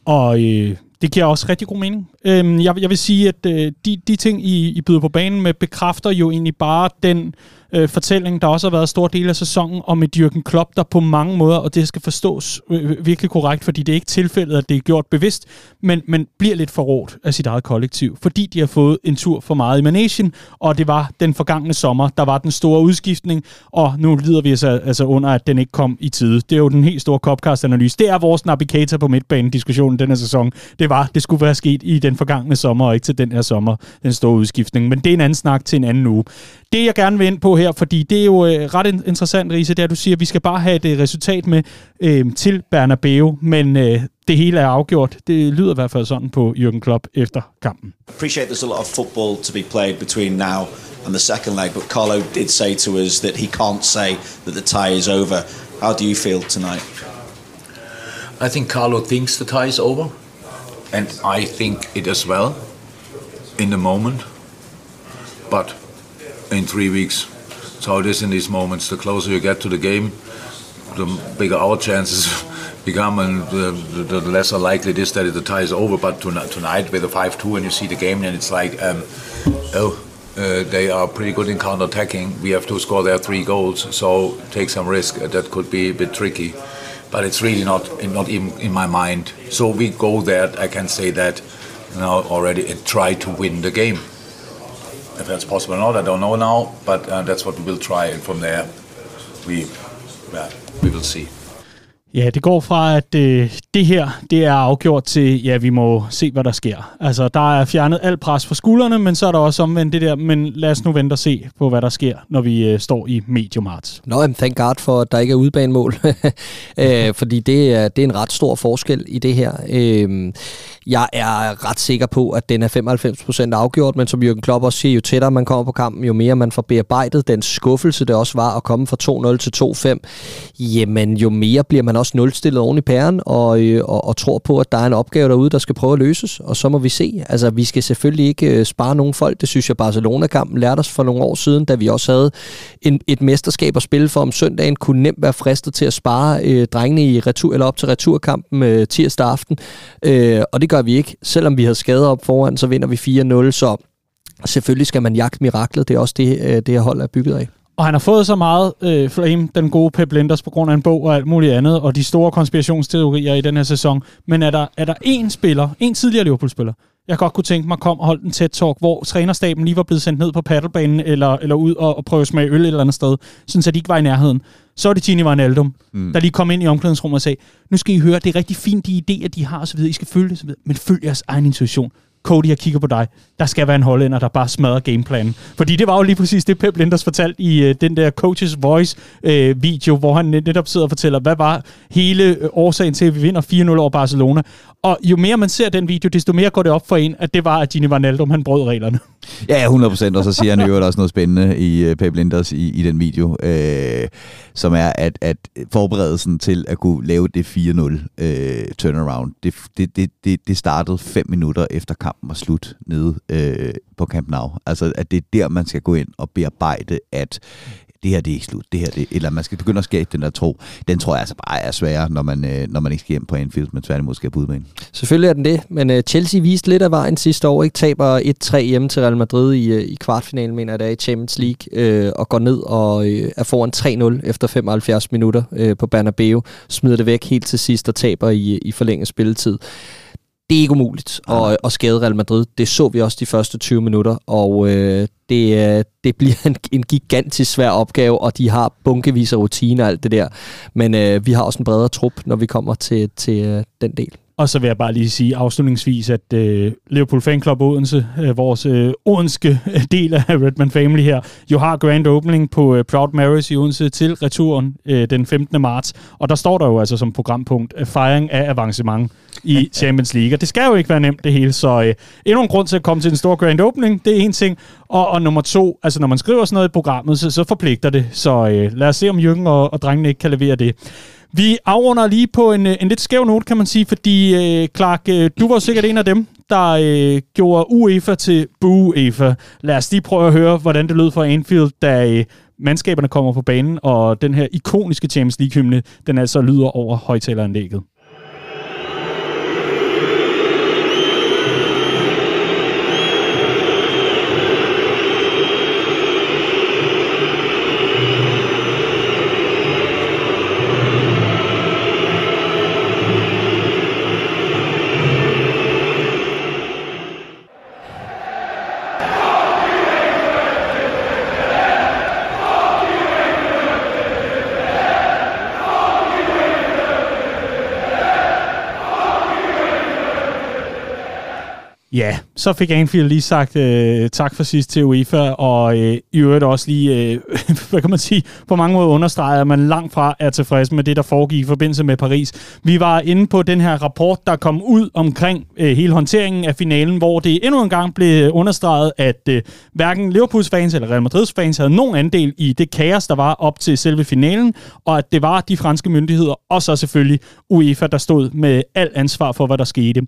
Og øh, det giver også rigtig god mening. Øhm, jeg, jeg vil sige, at øh, de, de ting, I, I byder på banen med, bekræfter jo egentlig bare den øh, fortælling, der også har været en stor del af sæsonen, om et Jürgen Klopp, der på mange måder, og det skal forstås øh, virkelig korrekt, fordi det er ikke tilfældet, at det er gjort bevidst, men, men bliver lidt forrådt af sit eget kollektiv, fordi de har fået en tur for meget i managen, og det var den forgangne sommer, der var den store udskiftning, og nu lider vi altså, altså under, at den ikke kom i tide. Det er jo den helt store Copcast-analyse. Det er vores navigator på midtbanen-diskussionen denne sæson. Det var, det skulle være sket i den forgangne sommer, og ikke til den her sommer, den store udskiftning. Men det er en anden snak til en anden uge. Det, jeg gerne vil ind på her, fordi det er jo øh, ret interessant, Riese, det er, at du siger, at vi skal bare have et øh, resultat med øh, til Bernabeu, men øh, det hele er afgjort. Det lyder i hvert fald sådan på Jürgen Klopp efter kampen. Appreciate there's a lot of football to be played between now and the second leg, but Carlo did say to us that he can't say that the tie is over. How do you feel tonight? I think Carlo thinks the tie is over. And I think it as well, in the moment, but in three weeks. So it is in these moments. The closer you get to the game, the bigger our chances become and the, the lesser likely it is that the tie is over. But tonight, tonight with a five two and you see the game and it's like, um, oh, uh, they are pretty good in counter-attacking. We have to score their three goals, so take some risk. That could be a bit tricky. But it's really not not even in my mind. So we go there, I can say that now already, and try to win the game. If that's possible or not, I don't know now, but uh, that's what we will try, and from there we, yeah, we will see. Ja, det går fra, at øh, det her det er afgjort til, ja, vi må se, hvad der sker. Altså, der er fjernet alt pres fra skuldrene, men så er der også omvendt det der, men lad os nu vente og se på, hvad der sker, når vi øh, står i medio marts. Nå, no, thank God for, at der ikke er udebanemål, øh, fordi det er, det er en ret stor forskel i det her. Øh, jeg er ret sikker på, at den er femoghalvfems procent afgjort, men som Jürgen Klopp også siger, jo tættere man kommer på kampen, jo mere man får bearbejdet den skuffelse, det også var at komme fra to nul til to fem, jamen jo mere bliver man også nulstillet oven i pæren, og, og, og tror på, at der er en opgave derude, der skal prøve at løses, og så må vi se. Altså, vi skal selvfølgelig ikke spare nogen folk. Det synes jeg, Barcelona-kampen lærte os for nogle år siden, da vi også havde en, et mesterskab at spille for om søndagen, kunne nemt være fristet til at spare øh, drengene i retur, eller op til returkampen øh, tirsdag aften, øh, og det gør vi ikke. Selvom vi havde skader op foran, så vinder vi fire nul, så selvfølgelig skal man jagte miraklet. Det er også det, øh, det her hold er bygget af. Og han har fået så meget øh, flame, den gode Pep Lijnders, på grund af en bog og alt muligt andet, og de store konspirationsteorier i den her sæson. Men er der, er der én spiller, én tidligere Liverpool-spiller, jeg godt kunne tænke mig, kom og holdt en tæt talk, hvor trænerstaben lige var blevet sendt ned på paddlebanen, eller, eller ud og, og prøve at smage øl et eller andet sted, sådan så de ikke var i nærheden. Så er det Gini Wijnaldum, mm. der lige kom ind i omklædningsrummet og sagde, nu skal I høre, det er rigtig fint, de idéer, de har osv., I skal følge det, men følg jeres egen intuition. Cody, jeg kigger på dig. Der skal være en hollænder, der bare smadrer gameplanen. Fordi det var jo lige præcis det, Pep Lijnders fortalte i øh, den der Coaches Voice-video, øh, hvor han netop sidder og fortæller, hvad var hele årsagen til, at vi vinder fire nul over Barcelona. Og jo mere man ser den video, desto mere går det op for en, at det var, at Gini Wijnaldum, han brød reglerne. Ja, hundrede procent. Og så siger han jo også noget spændende i Pep Lijnders i, i den video, øh, som er, at, at forberedelsen til at kunne lave det fire nul øh, turnaround, det, det, det, det startede fem minutter efter kampen var slut nede øh, på Camp Nou. Altså, at det er der, man skal gå ind og bearbejde, at det her det er ikke slut, det her det, eller man skal begynde at skabe den der tro. Den tror jeg altså bare er sværere, når man, øh, når man ikke skal hjem på Anfield, men tværtimod skal på udebane. Selvfølgelig er den det, men øh, Chelsea viste lidt af vejen sidste år, ikke taber et tre hjemme til Real Madrid i, i kvartfinalen, mener jeg det er, i Champions League, øh, og går ned og øh, er foran tre nul efter femoghalvfjerds minutter øh, på Bernabeu, smider det væk helt til sidst og taber i, i forlænget spilletid. Det er ikke umuligt at, at skade Real Madrid. Det så vi også de første tyve minutter, og øh, det, det bliver en, en gigantisk svær opgave, og de har bunkevis af rutiner og alt det der. Men øh, vi har også en bredere trup, når vi kommer til, til øh, den del. Og så vil jeg bare lige sige afslutningsvis, at øh, Liverpool Fan Club Odense, øh, vores øh, odenske del af Redman Family her, jo har grand opening på øh, Proud Marys i Odense til returen øh, den femtende marts. Og der står der jo altså som programpunkt øh, fejring af avancement i Champions League. Og det skal jo ikke være nemt det hele, så øh, endnu en grund til at komme til den store grand opening, det er en ting. Og, og nummer to, altså når man skriver sådan noget i programmet, så, så forpligter det. Så øh, lad os se, om Jürgen og, og drengene ikke kan levere det. Vi afrunder lige på en, en lidt skæv note, kan man sige, fordi øh, Clark, øh, du var sikkert en af dem, der øh, gjorde UEFA til BUEFA. Lad os lige prøve at høre, hvordan det lød for Anfield, da øh, mandskaberne kommer på banen, og den her ikoniske Champions League-hymne, den altså lyder over højtaleranlægget. Ja, så fik Anfield lige sagt øh, tak for sidst til UEFA, og øh, i øvrigt også lige, øh, hvad kan man sige, på mange måder understreger, at man langt fra er tilfreds med det, der foregik i forbindelse med Paris. Vi var inde på den her rapport, der kom ud omkring øh, hele håndteringen af finalen, hvor det endnu en gang blev understreget, at øh, hverken Liverpools fans eller Real Madrids fans havde nogen andel i det kaos, der var op til selve finalen, og at det var de franske myndigheder, og så selvfølgelig UEFA, der stod med alt ansvar for, hvad der skete.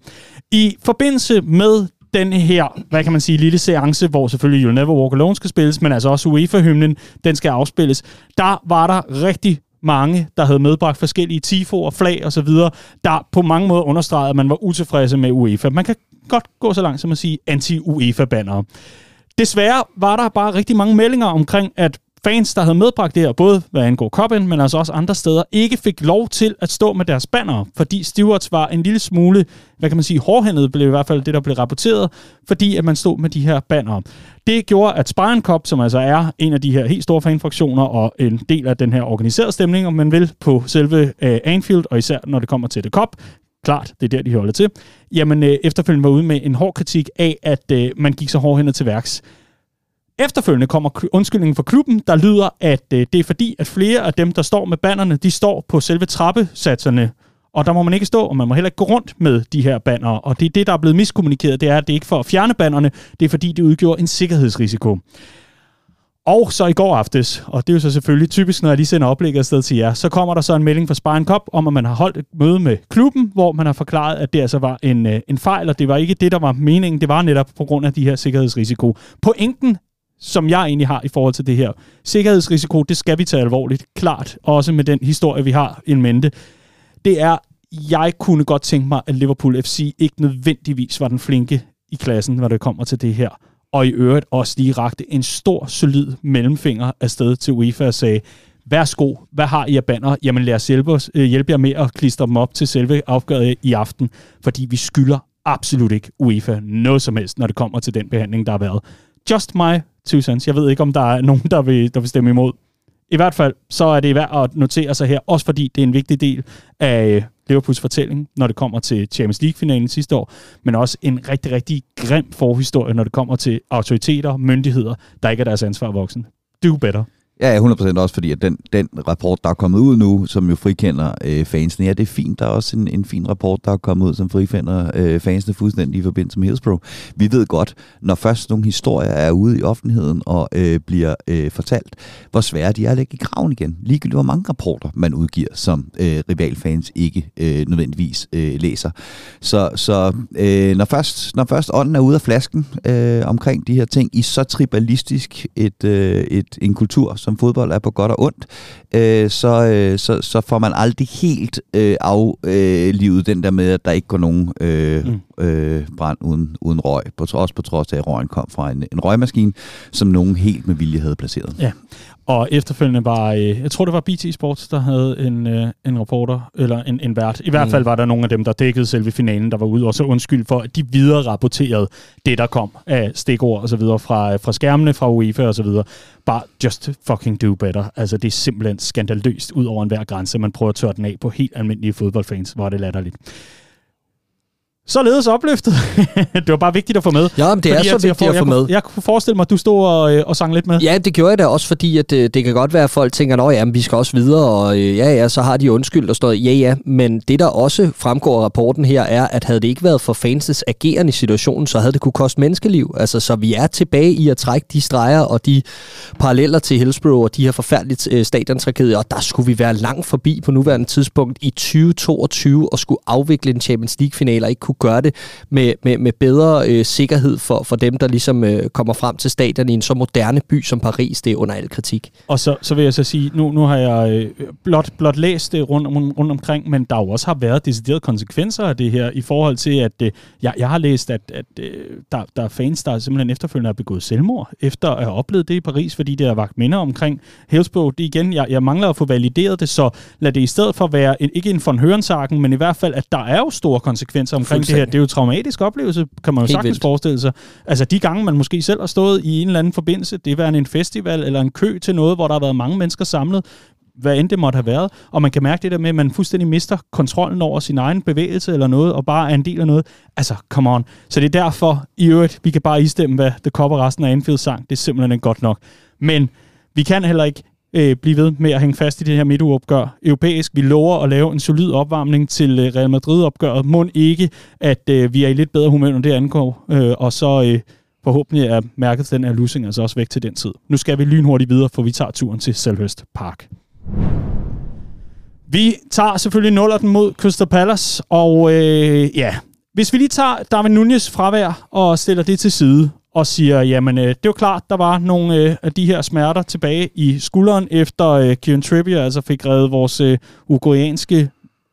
I forbindelse med den her, hvad kan man sige, lille seance, hvor selvfølgelig You'll Never Walk Alone skal spilles, men altså også UEFA-hymnen, den skal afspilles. Der var der rigtig mange, der havde medbragt forskellige tifoer, flag og så videre, der på mange måder understregede, at man var utilfredse med UEFA. Man kan godt gå så langt som at sige anti-UEFA-bannere. Desværre var der bare rigtig mange meldinger omkring, at fans, der havde medbragt det her, både hvad angår Coppen, men altså også andre steder, ikke fik lov til at stå med deres bannere, fordi stewards var en lille smule, hvad kan man sige, hårdhændet, blev i hvert fald det, der blev rapporteret, fordi at man stod med de her bannere. Det gjorde, at Sparren Cup, som altså er en af de her helt store fanfraktioner og en del af den her organiserede stemning, om man vil, på selve øh, Anfield, og især når det kommer til The Cup, klart, det er der, de holder til, jamen øh, efterfølgende var ude med en hård kritik af, at øh, man gik så hårdhændet til værks. Efterfølgende kommer undskyldningen fra klubben, der lyder, at øh, det er fordi, at flere af dem, der står med bannerne, de står på selve trappesatserne. Og der må man ikke stå, og man må heller ikke gå rundt med de her bannere. Og det er det, der er blevet miskommunikeret, det er, at det ikke er for at fjerne bannerne, det er fordi, det udgjorde en sikkerhedsrisiko. Og så i går aftes, og det er jo så selvfølgelig typisk, når jeg lige sender oplægget afsted til jer, så kommer der så en melding fra Sparren Cup om, at man har holdt et møde med klubben, hvor man har forklaret, at det altså var en, øh, en fejl, og det var ikke det, der var meningen, det var netop på grund af de her sikkerhedsrisiko. Pointen, som jeg egentlig har i forhold til det her. Sikkerhedsrisiko, det skal vi tage alvorligt, klart, også med den historie, vi har in mente. Det er, jeg kunne godt tænke mig, at Liverpool F C ikke nødvendigvis var den flinke i klassen, når det kommer til det her. Og i øvrigt også lige rakte en stor, solid mellemfinger afsted til UEFA og sagde, værsgo, hvad har I af banner? Jamen lad os hjælpe, os, hjælpe jer med at klistre dem op til selve opgøret i aften, fordi vi skylder absolut ikke UEFA noget som helst, når det kommer til den behandling, der har været. Just my two cents. Jeg ved ikke, om der er nogen, der vil, der vil stemme imod. I hvert fald, så er det værd at notere sig her, også fordi det er en vigtig del af Liverpools fortælling, når det kommer til Champions League-finalen sidste år, men også en rigtig, rigtig grim forhistorie, når det kommer til autoriteter, myndigheder, der ikke er deres ansvar voksne. Do better. Ja, hundrede procent også, fordi at den, den rapport, der er kommet ud nu, som jo frikender øh, fansene, ja, det er fint. Der er også en, en fin rapport, der er kommet ud, som frikender øh, fansene fuldstændig i forbindelse med Hillsborough. Vi ved godt, når først nogle historier er ude i offentligheden og øh, bliver øh, fortalt, hvor svære de er at lægge i graven igen. Ligegyldigt hvor mange rapporter man udgiver, som øh, rivalfans ikke øh, nødvendigvis øh, læser. Så, så øh, når, først, når først ånden er ude af flasken øh, omkring de her ting, i så tribalistisk et, øh, et, en kultur, som som fodbold er på godt og ondt, øh, så, øh, så, så får man aldrig helt øh, aflivet øh, den der med, at der ikke går nogen øh, mm. øh, brand uden, uden røg, på, også på trods af, at røgen kom fra en, en røgmaskine, som nogen helt med vilje havde placeret. Ja. Og efterfølgende var, jeg tror det var B T Sports, der havde en, en reporter, eller en, en vært. I hvert fald var der nogle af dem, der dækkede selve finalen, der var ude, og så undskyld for, at de videre rapporterede det, der kom af stikord og så videre fra, fra skærmene, fra UEFA og så videre. Bare just fucking do better. Altså det er simpelthen skandaløst ud over enhver grænse. Man prøver at tørre den af på helt almindelige fodboldfans, hvor det latterligt. Således opløftet. Det var bare vigtigt at få med. Ja, men det er så jeg, vigtigt jeg, jeg, at få med. Jeg, jeg, jeg kunne forestille mig, at du stod og, øh, og sang lidt med. Ja, det gjorde jeg da også, fordi at, øh, det kan godt være, at folk tænker, nå ja, men vi skal også videre, og øh, ja, ja, så har de undskyldt og stået, ja, ja. Men det, der også fremgår af rapporten her, er, at havde det ikke været for fanses ageren i situationen, så havde det kunne koste menneskeliv. Altså, så vi er tilbage i at trække de streger og de paralleller til Hillsborough og de her forfærdelige øh, stadiontragedier, og der skulle vi være langt forbi på nuværende tidspunkt i tyve toogtyve og skulle afvikle en Champions League-finale og ikke kunne gøre det med, med, med bedre øh, sikkerhed for, for dem, der ligesom øh, kommer frem til stadion i en så moderne by som Paris. Det er under al kritik. Og så, så vil jeg så sige, nu, nu har jeg øh, blot, blot læst det rundt, rundt, rundt omkring, men der jo også har været deciderede konsekvenser af det her, i forhold til, at øh, jeg, jeg har læst, at, at øh, der, der er fans, der simpelthen efterfølgende har begået selvmord, efter at have oplevet det i Paris, fordi det har vagt minder omkring Hillsborough. Det igen, jeg, jeg mangler at få valideret det, så lad det i stedet for være, en, ikke en von Hørensagen, men i hvert fald, at der er jo store konsekvenser omkring det her. Det er jo en traumatisk oplevelse, kan man jo helt sagtens vildt forestille sig. Altså de gange, man måske selv har stået i en eller anden forbindelse, det er en festival eller en kø til noget, hvor der har været mange mennesker samlet, hvad end det måtte have været, og man kan mærke det der med, at man fuldstændig mister kontrollen over sin egen bevægelse eller noget, og bare er en del af noget. Altså, come on. Så det er derfor, i øvrigt, vi kan bare istemme, hvad The Cop og resten af Anfield sang. Det er simpelthen godt nok. Men vi kan heller ikke Øh, blive ved med at hænge fast i det her midtugeopgør europæisk. Vi lover at lave en solid opvarmning til øh, Real Madrid-opgøret. Mon ikke, at øh, vi er i lidt bedre humør, når det angår. Øh, og så øh, forhåbentlig er mærket den her losing altså også væk til den tid. Nu skal vi lynhurtigt videre, for vi tager turen til Selhurst Park. Vi tager selvfølgelig nullerten mod Crystal Palace, og øh, ja, hvis vi lige tager Darwin Núñez fravær og stiller det til side, og siger, jamen øh, det var klart, der var nogle øh, af de her smerter tilbage i skulderen, efter øh, Kieran Trippier altså fik reddet vores øh, uruguayanske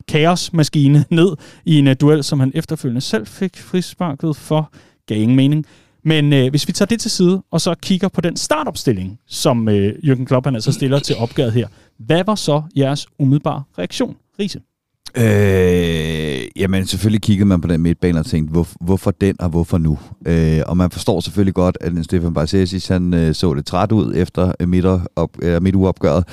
kaosmaskine ned i en øh, duel, som han efterfølgende selv fik frisparket for, gav ingen mening. Men øh, hvis vi tager det til side, og så kigger på den startopstilling, som øh, Jürgen Klopp han altså stiller til opgave her, hvad var så jeres umiddelbare reaktion, Riese? Øh, jamen selvfølgelig kiggede man på den midtbane og tænkte, hvor, hvorfor den og hvorfor nu? Øh, og man forstår selvfølgelig godt, at Stefan Barcesis, han øh, så lidt træt ud efter øh, midtugeopgøret.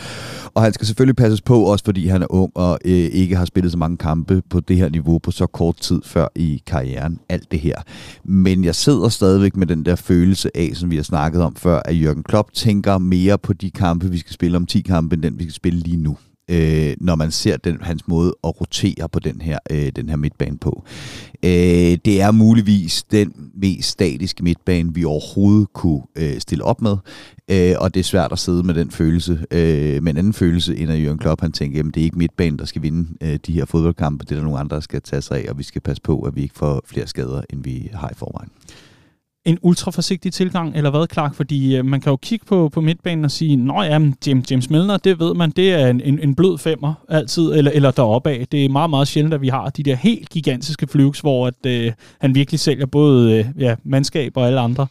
Og han skal selvfølgelig passes på, også fordi han er ung og øh, ikke har spillet så mange kampe på det her niveau på så kort tid før i karrieren, alt det her. Men jeg sidder stadigvæk med den der følelse af, som vi har snakket om før, at Jürgen Klopp tænker mere på de kampe, vi skal spille om ti kampe, end den, vi skal spille lige nu. Øh, når man ser den, hans måde at rotere på den her, øh, den her midtbane på. Øh, det er muligvis den mest statiske midtbane, vi overhovedet kunne øh, stille op med, øh, og det er svært at sidde med den følelse, øh, med en anden følelse, end at Jürgen Klopp, han tænker, jamen det er ikke midtbanen, der skal vinde øh, de her fodboldkampe, det er der nogle andre, der skal tage sig af, og vi skal passe på, at vi ikke får flere skader, end vi har i forvejen. En ultraforsigtig tilgang, eller hvad, Clark? Fordi øh, man kan jo kigge på, på midtbanen og sige, nå ja, James, James Milner, det ved man, det er en, en, en blød femmer altid, eller, eller deroppe af. Det er meget, meget sjældent, at vi har de der helt gigantiske flyves, hvor at, øh, han virkelig sælger både øh, ja, mandskab og alle andre.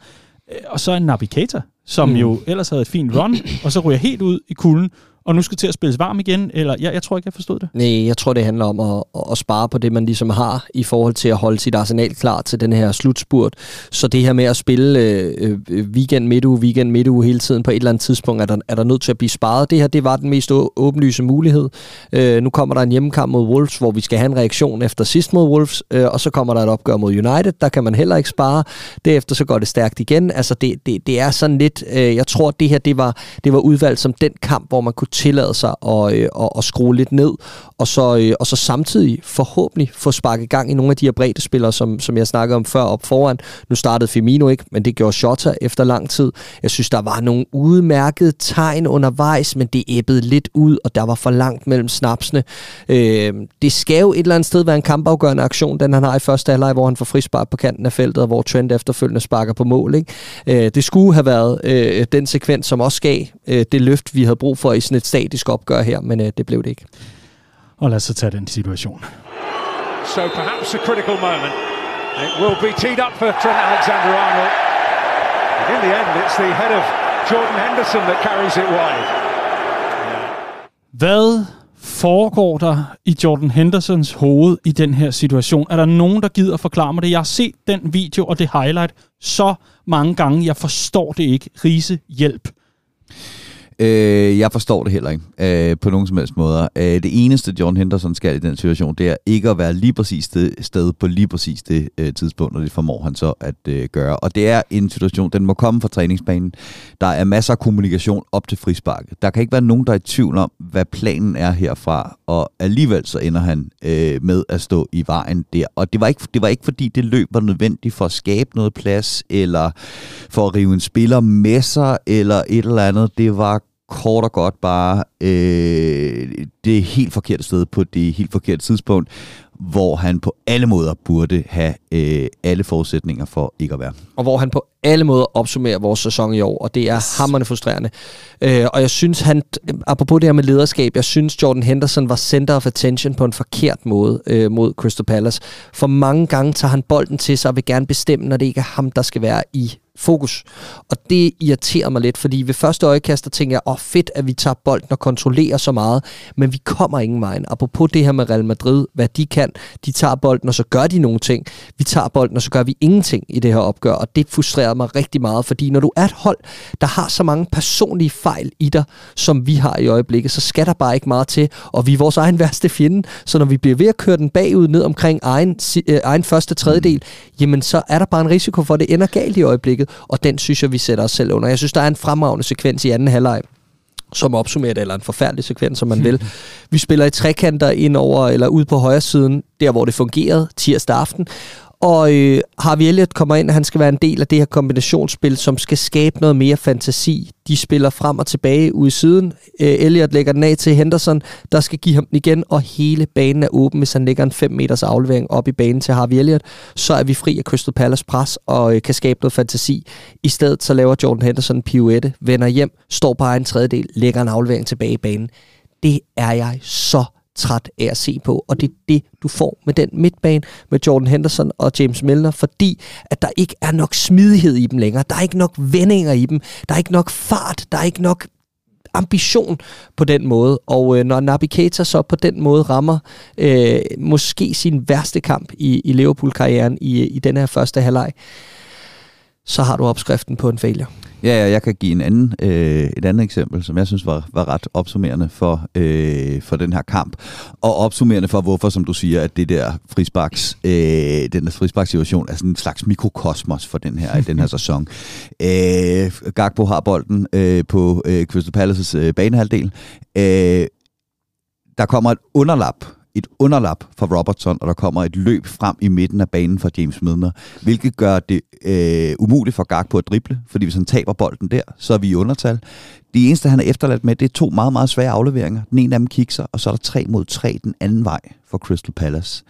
Og så en navigator, som mm. jo ellers havde et fint run, og så ryger helt ud i kulden, og nu skal til at spilles varm igen, eller jeg, jeg tror ikke, jeg forstod det. Nej, jeg tror, det handler om at, at spare på det, man ligesom har, i forhold til at holde sit arsenal klar til den her slutspurt. Så det her med at spille øh, weekend, midtuge, weekend, midtuge hele tiden, på et eller andet tidspunkt, er der, er der nødt til at blive sparet. Det her, det var den mest å- åbenlyse mulighed. Øh, nu kommer der en hjemmekamp mod Wolves, hvor vi skal have en reaktion efter sidst mod Wolves, øh, og så kommer der et opgør mod United, der kan man heller ikke spare. Derefter så går det stærkt igen. Altså, det, det, det er sådan lidt, øh, jeg tror, det her, det var, det var udvalgt som den kamp, hvor man kunne tillade sig at, øh, at, at skrue lidt ned, og så, øh, og så samtidig forhåbentlig få sparket gang i nogle af de her bredde spillere, som, som jeg snakkede om før op foran. Nu startede Firmino ikke, men det gjorde Jota efter lang tid. Jeg synes, der var nogle udmærkede tegn undervejs, men det æbbede lidt ud, og der var for langt mellem snapsene. Øh, det skal jo et eller andet sted være en kampafgørende aktion, den han har i første halvleg, hvor han får frispark på kanten af feltet, og hvor Trent efterfølgende sparker på mål. Ikke? Øh, det skulle have været øh, den sekvens, som også gav øh, det løft, vi havde brug for i sådan et statisk opgør her, men øh, det blev det ikke. Og lad os så tage den situation. So perhaps a critical moment. It will be teed up for Trent Alexander-Arnold. And in the end, it's the head of Jordan Henderson that carries it wide. Hvad foregår der i Jordan Hendersons hoved i den her situation? Er der nogen, der gider forklare mig det? Jeg har set den video og det highlight så mange gange. Jeg forstår det ikke. Rise, hjælp. Øh, jeg forstår det heller ikke øh, på nogen som helst måder. Øh, det eneste, Jordan Henderson skal i den situation, det er ikke at være lige præcis det sted på lige præcis det øh, tidspunkt, og det formår han så at øh, gøre. Og det er en situation, den må komme fra træningsbanen. Der er masser af kommunikation op til frisparket. Der kan ikke være nogen, der er i tvivl om, hvad planen er herfra, og alligevel så ender han øh, med at stå i vejen der. Og det var, ikke, det var ikke, fordi det løb var nødvendigt for at skabe noget plads, eller for at rive en spiller med sig, eller et eller andet. Det var kort og godt bare øh, det helt forkerte sted på det helt forkerte tidspunkt, hvor han på alle måder burde have øh, alle forudsætninger for ikke at være. Og hvor han på alle måder opsummerer vores sæson i år, og det er hamrende frustrerende. Øh, og jeg synes, han, apropos det her med lederskab, jeg synes, Jordan Henderson var center of attention på en forkert måde øh, mod Crystal Palace. For mange gange tager han bolden til sig og vil gerne bestemme, når det ikke er ham, der skal være i fokus. Og det irriterer mig lidt, fordi ved første øjekast, der tænker jeg, åh oh, fedt, at vi tager bolden og kontrollerer så meget, men vi kommer ingen vejen. Apropos det her med Real Madrid, hvad de kan, de tager bolden, og så gør de nogle ting. Vi tager bolden, og så gør vi ingenting i det her opgør, og det frustrerer mig rigtig meget, fordi når du er et hold, der har så mange personlige fejl i dig, som vi har i øjeblikket, så skal der bare ikke meget til, og vi er vores egen værste fjende, så når vi bliver ved at køre den bagud ned omkring egen, øh, egen første tredjedel, jamen så er der bare en risiko for, at det ender galt i øjeblikket. Og den synes jeg, vi sætter os selv under. Jeg synes, der er en fremragende sekvens i anden halvleg, som opsummerer det, eller en forfærdelig sekvens, som man vil. Vi spiller i trekanter ind over, eller ud på højre siden, der hvor det fungerede tirsdag aften. Og øh, Harvey Elliott kommer ind, og han skal være en del af det her kombinationsspil, som skal skabe noget mere fantasi. De spiller frem og tilbage ude i siden. Øh, Elliott lægger den af til Henderson, der skal give ham den igen, og hele banen er åben. Hvis han lægger en fem meters aflevering op i banen til Harvey Elliott, så er vi fri af Crystal Palace pres og øh, kan skabe noget fantasi. I stedet så laver Jordan Henderson en pirouette, vender hjem, står på en tredjedel, lægger en aflevering tilbage i banen. Det er jeg så træt af at se på, og det er det, du får med den midtbane med Jordan Henderson og James Milner, fordi at der ikke er nok smidighed i dem længere, der er ikke nok vendinger i dem, der er ikke nok fart, der er ikke nok ambition på den måde, og øh, når Naby Keita så på den måde rammer øh, måske sin værste kamp i, i Liverpool-karrieren i, i den her første halvleg, så har du opskriften på en failure. Ja, ja, jeg kan give en anden, øh, et andet eksempel, som jeg synes var, var ret opsummerende for, øh, for den her kamp, og opsummerende for, hvorfor, som du siger, at det der frisparks, øh, den der frisparkssituation er sådan en slags mikrokosmos for den her, den her sæson. Øh, Gakpo har bolden øh, på øh, Crystal Palaces øh, banehalvdel. Øh, der kommer et underlap, et underlap fra Robertson, og der kommer et løb frem i midten af banen fra James Milner, hvilket gør det øh, umuligt for Gakpo at drible, fordi hvis han taber bolden der, så er vi i undertal. Det eneste, han er efterladt med, det er to meget, meget svære afleveringer. Den ene af dem kikser, og så er der tre mod tre den anden vej for Crystal Palace.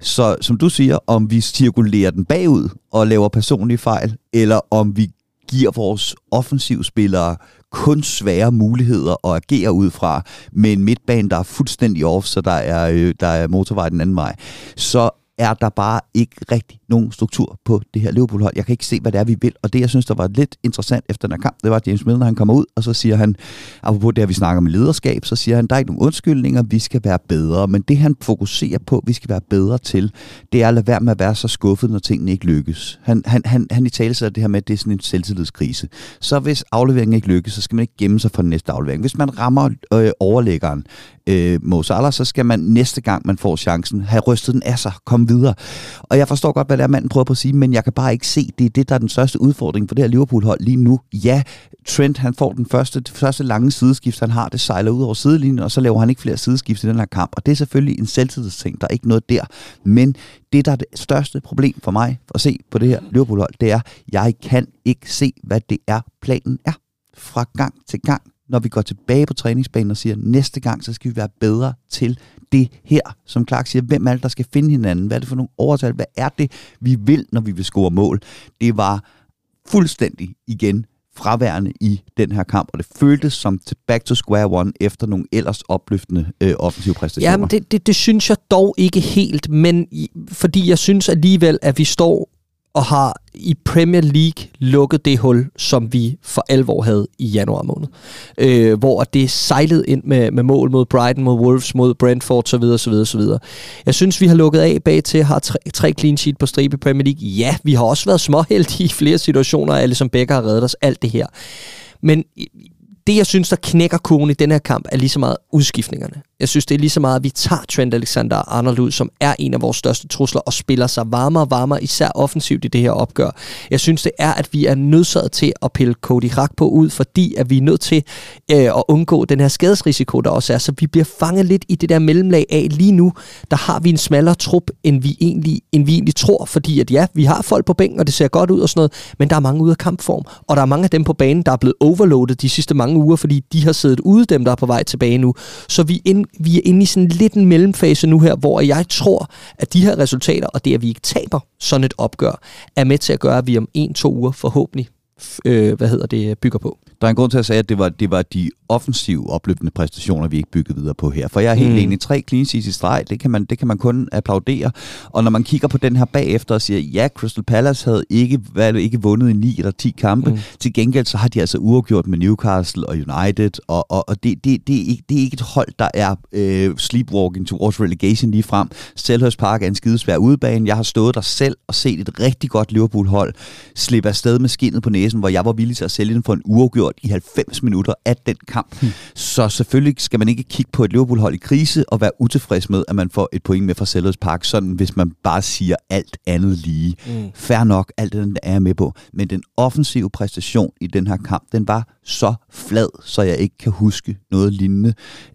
Så som du siger, om vi cirkulerer den bagud og laver personlige fejl, eller om vi giver vores offensivspillere kun svære muligheder at agere ud fra, med en midtbane, der er fuldstændig off, så der er, øh, der er motorvej den anden vej, så er der bare ikke rigtig nogen struktur på det her Liverpool-hold. Jeg kan ikke se, hvad det er, vi vil, og det, jeg synes, der var lidt interessant efter den her kamp, det var, at James Milner, han kommer ud, og så siger han, apropos det, at vi snakker om lederskab, så siger han, der er ikke nogen undskyldninger, vi skal være bedre, men det, han fokuserer på, vi skal være bedre til, det er at lade være med at være så skuffet, når tingene ikke lykkes. Han, han, han, han i tale sig det her med, at det er sådan en selvtillidskrise. Så hvis afleveringen ikke lykkes, så skal man ikke gemme sig for den næste aflevering. Hvis man rammer øh, overlæggeren øh, Mo Salah, så skal man næste gang, man får chancen, have rystet den af sig, kom komme videre. Og jeg forstår godt, hvad der manden prøver på at sige, men jeg kan bare ikke se, det er det, der er den største udfordring for det her Liverpool-hold lige nu. Ja, Trent, han får den første, det første lange sideskift, han har, det sejler ud over sidelinjen, og så laver han ikke flere sideskift i den her kamp. Og det er selvfølgelig en selvtidsting, der er ikke noget der. Men det, der er det største problem for mig at se på det her Liverpool-hold, det er, jeg kan ikke se, hvad det er, planen er fra gang til gang. Når vi går tilbage på træningsbanen og siger, næste gang, så skal vi være bedre til det her. Som Clark siger, hvem er det, der skal finde hinanden? Hvad er det for nogle overtal? Hvad er det, vi vil, når vi vil score mål? Det var fuldstændig igen fraværende i den her kamp, og det føltes som back to square one efter nogle ellers opløftende øh, offensive præstationer. Jamen, det, det, det synes jeg dog ikke helt, men i, fordi jeg synes alligevel, at vi står og har i Premier League lukket det hul, som vi for alvor havde i januar måned. Øh, hvor det sejlede ind med, med mål mod Brighton, mod Wolves, mod Brentford, så videre, så videre, så videre. Jeg synes, vi har lukket af bag til, har tre, tre clean sheet på stribe i Premier League. Ja, vi har også været småheldige i flere situationer, Alisson Becker har reddet os, alt det her. Men det, jeg synes, der knækker koden i den her kamp, er lige så meget udskiftningerne. Jeg synes, det er lige så meget, at vi tager Trent Alexander-Arnold ud, som er en af vores største trusler, og spiller sig varmere og varmere, især offensivt i det her opgør. Jeg synes, det er, at vi er nødsaget til at pille Cody Gakpo ud, fordi at vi er nødt til øh, at undgå den her skadesrisiko, der også er. Så vi bliver fanget lidt i det der mellemlag af lige nu. Der har vi en smallere trup, end vi egentlig, end vi egentlig tror, fordi at ja, vi har folk på bænken, og det ser godt ud og sådan noget, men der er mange ude af kampform, og der er mange af dem på banen, der er blevet overloadet de sidste mange uger, fordi de har siddet ude, dem der er på vej tilbage nu. Så vi ind Vi er inde i sådan lidt en mellemfase nu her, hvor jeg tror, at de her resultater, og det at vi ikke taber sådan et opgør, er med til at gøre, at vi om en, to uger forhåbentlig øh, hvad hedder det, bygger på. Der er en grund til at sige, at det var, det var de offensive opløbende præstationer, vi ikke byggede videre på her. For jeg er helt mm. enig, tre clean sheets i streg, det kan, man, det kan man kun applaudere. Og når man kigger på den her bagefter og siger, ja, Crystal Palace havde ikke, hvad, ikke vundet i ni eller ti kampe. Mm. Til gengæld så har de altså uafgjort med Newcastle og United, og, og, og det, det, det, er ikke, det er ikke et hold, der er øh, sleepwalking towards relegation lige frem. Selhurst Park er en skidesvær udebane. Jeg har stået der selv og set et rigtig godt Liverpool-hold slippe afsted med skindet på næsen, hvor jeg var villig til at sælge den for en uafgjort i halvfems minutter af den kamp. Hmm. Så selvfølgelig skal man ikke kigge på et Liverpool-hold i krise og være utilfreds med, at man får et point med fra Selhurst Park, sådan hvis man bare siger alt andet lige. Hmm. Fair nok, alt det, der er med på. Men den offensive præstation i den her kamp, den var så flad, så jeg ikke kan huske noget lignende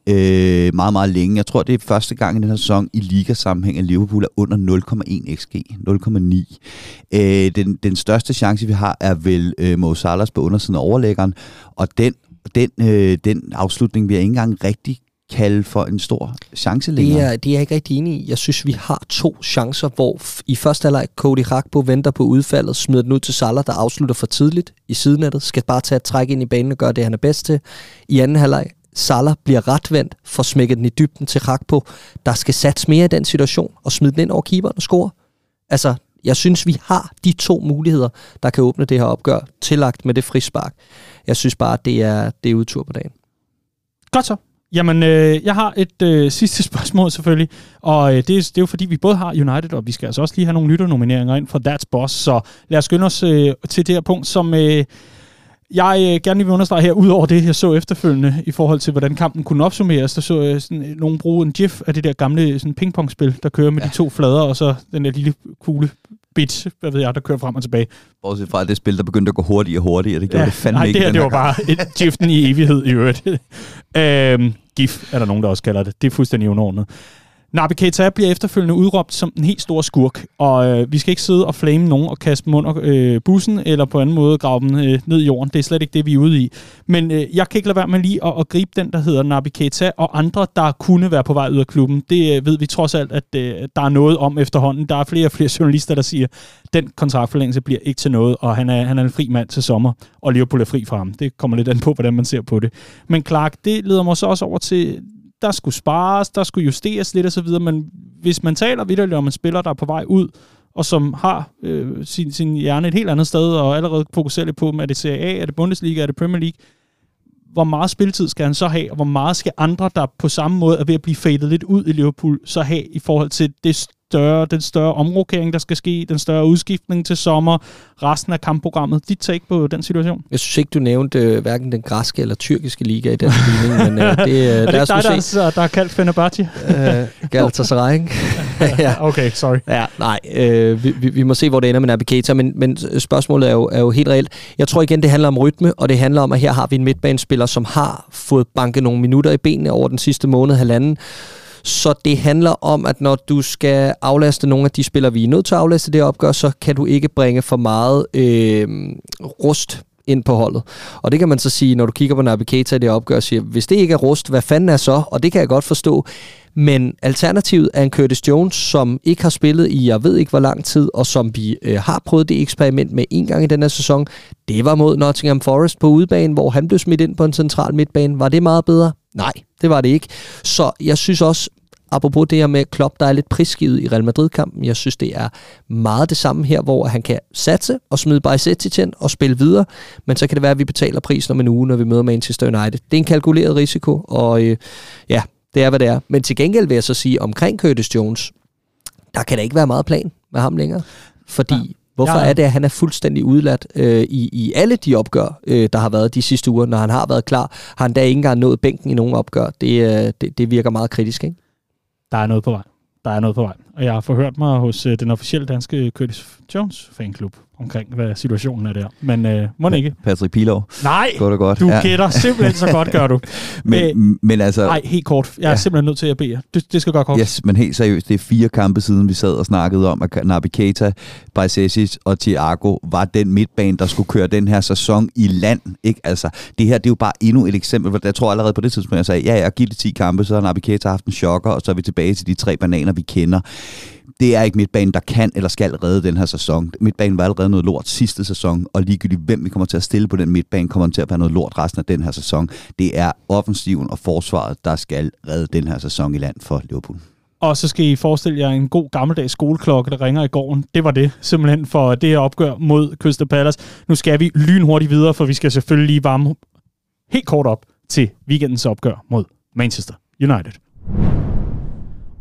øh, meget, meget længe. Jeg tror, det er første gang i den her sæson i ligasammenhæng, at Liverpool er under nul komma en X G. nul komma ni. Øh, den, den største chance, vi har, er vel øh, Mo Salas på undersiden af overlæggeren, og den, den, øh, den afslutning, vi har ikke engang rigtig kalde for en stor chance længere. Det er, det er jeg ikke rigtig enig i. Jeg synes, vi har to chancer, hvor f- i første halvleg Cody Gakpo venter på udfaldet, smider den ud til Salah, der afslutter for tidligt i sidenettet, skal bare tage et træk ind i banen og gøre det, han er bedst til. I anden halvleg Salah bliver retvendt, får smækket den i dybden til Gakpo, der skal satse mere i den situation, og smide den ind over keeperen og score. Altså, jeg synes, vi har de to muligheder, der kan åbne det her opgør, tillagt med det frispark. Jeg synes bare, det er, det er udtur på dagen. Godt så. Jamen, øh, jeg har et øh, sidste spørgsmål selvfølgelig, og øh, det, det er jo fordi, vi både har United, og vi skal altså også lige have nogle lytternomineringer ind for That's Boss, så lad os skynde os øh, til det her punkt, som øh, jeg øh, gerne vil understrege her, ud over det, jeg så efterfølgende i forhold til, hvordan kampen kunne opsummeres. Der så øh, sådan, nogen bruge en gif af det der gamle sådan, pingpongspil, der kører med ja. de to flader, og så den der lille kugle. Bit, hvad ved jeg, der kører frem og tilbage. Bortset fra det spil, der begyndte at gå hurtigere og hurtigere, det gjorde ja, det fandme nej, ikke. Nej, det her, det var gang. Bare giften i evighed i øvrigt. øhm, GIF er der nogen, der også kalder det. Det er fuldstændig underordnet. Naby Keita bliver efterfølgende udråbt som den helt store skurk, og øh, vi skal ikke sidde og flame nogen og kaste dem under øh, bussen, eller på anden måde grave dem øh, ned i jorden. Det er slet ikke det, vi er ude i. Men øh, jeg kan ikke lade være med lige at, at gribe den, der hedder Naby Keita, og andre, der kunne være på vej ud af klubben. Det øh, ved vi trods alt, at øh, der er noget om efterhånden. Der er flere og flere journalister, der siger, at den kontraktforlængelse bliver ikke til noget, og han er, han er en fri mand til sommer, og Liverpool er fri fra ham. Det kommer lidt an på, hvordan man ser på det. Men Clark, det leder mig så også over til... Der skulle spares, der skulle justeres lidt og så videre, men hvis man taler vidt om en spiller, der er på vej ud, og som har øh, sin, sin hjerne et helt andet sted, og allerede fokuserer lidt på dem, er det Serie A, er det Bundesliga, er det Premier League, hvor meget spilletid skal han så have, og hvor meget skal andre, der på samme måde er ved at blive fadet lidt ud i Liverpool, så have i forhold til det større, den større omrokering, der skal ske, den større udskiftning til sommer, resten af kampprogrammet. Dit take på den situation? Jeg synes ikke, du nævnte hverken den græske eller tyrkiske liga i den ligning, men uh, det, uh, er det er ikke dig, der, altså, der er kaldt Fenerbahce? Uh, Galatasaray, ikke? Ja. Okay, sorry. Ja, nej, øh, vi, vi, vi må se, hvor det ender med Naby Keita, men, men spørgsmålet er jo, er jo helt reelt. Jeg tror igen, det handler om rytme, og det handler om, at her har vi en midtbanespiller, som har fået banket nogle minutter i benene over den sidste måned, halvanden. Så det handler om, at når du skal aflaste nogle af de spillere, vi er nødt til at aflaste det opgør, så kan du ikke bringe for meget øh, rust ind på holdet. Og det kan man så sige, når du kigger på Naby Keita i det opgør, og siger, hvis det ikke er rust, hvad fanden er så? Og det kan jeg godt forstå. Men alternativet er en Curtis Jones, som ikke har spillet i, jeg ved ikke hvor lang tid, og som vi øh, har prøvet det eksperiment med en gang i den her sæson. Det var mod Nottingham Forest på udebane, hvor han blev smidt ind på en central midtbane. Var det meget bedre? Nej, det var det ikke. Så jeg synes også, apropos det her med Klopp, der er lidt prisgivet i Real Madrid-kampen. Jeg synes, det er meget det samme her, hvor han kan satse og smide Bajsetic ind og spille videre, men så kan det være, at vi betaler prisen om en uge, når vi møder Manchester United. Det er en kalkuleret risiko, og øh, ja, det er, hvad det er. Men til gengæld vil jeg så sige, omkring Curtis Jones, der kan der ikke være meget plan med ham længere, fordi... Ja. Hvorfor er det, at han er fuldstændig udladt øh, i, i alle de opgør, øh, der har været de sidste uger, når han har været klar? Har han da ikke engang nået bænken i nogen opgør? Det, øh, det, det virker meget kritisk, ikke? Der er noget på vej. Der er noget på vej. Og jeg har forhørt mig hos øh, den officielle danske Curtis Jones fanklub omkring, hvad situationen er der. Men øh, må ikke. Patrick Pilov. Nej, godt godt. Du ja. Gætter simpelthen så godt, gør du. men, Æh, men altså... Nej, helt kort. Jeg er ja. simpelthen nødt til at bede jer. Det, det skal gøre kort. Yes, men helt seriøst. Det er fire kampe siden, vi sad og snakkede om, at Naby Keita, Bajsetic og Thiago var den midtbane, der skulle køre den her sæson i land. Ikke? Altså, det her det er jo bare endnu et eksempel. Jeg tror allerede på det tidspunkt, jeg sagde, ja, jeg giver det ti kampe, så har Naby Keita haft en chokker, og så er vi tilbage til de tre bananer, vi kender. Det er ikke midtbanen, der kan eller skal redde den her sæson. Midtbanen var allerede noget lort sidste sæson, og ligegyldigt hvem vi kommer til at stille på den midtbane, kommer til at være noget lort resten af den her sæson. Det er offensiven og forsvaret, der skal redde den her sæson i land for Liverpool. Og så skal I forestille jer en god gammeldags skoleklokke, der ringer i gården. Det var det simpelthen for det her opgør mod Crystal Palace. Nu skal vi lynhurtigt videre, for vi skal selvfølgelig lige varme helt kort op til weekendens opgør mod Manchester United.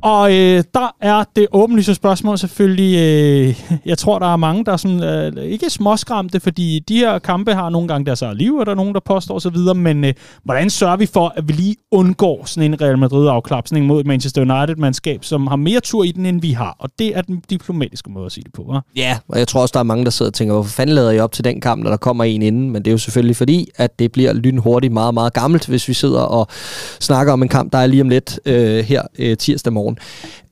Og øh, der er det åbenlyse spørgsmål selvfølgelig, øh, jeg tror, der er mange, der er sådan, øh, ikke er småskræmte, fordi de her kampe har nogle gange deres eget liv, og der er nogen, der påstår så videre, men øh, hvordan sørger vi for, at vi lige undgår sådan en Real Madrid-afklapsning mod Manchester United-mandskab, som har mere tur i den, end vi har? Og det er den diplomatiske måde at sige det på, hva'? Ja, og jeg tror også, der er mange, der sidder og tænker, hvorfor fanden lader I op til den kamp, når der kommer en inden? Men det er jo selvfølgelig fordi, at det bliver lynhurtigt meget, meget gammelt, hvis vi sidder og snakker om en kamp, der er lige om lidt øh, her øh, tirsdag morgen.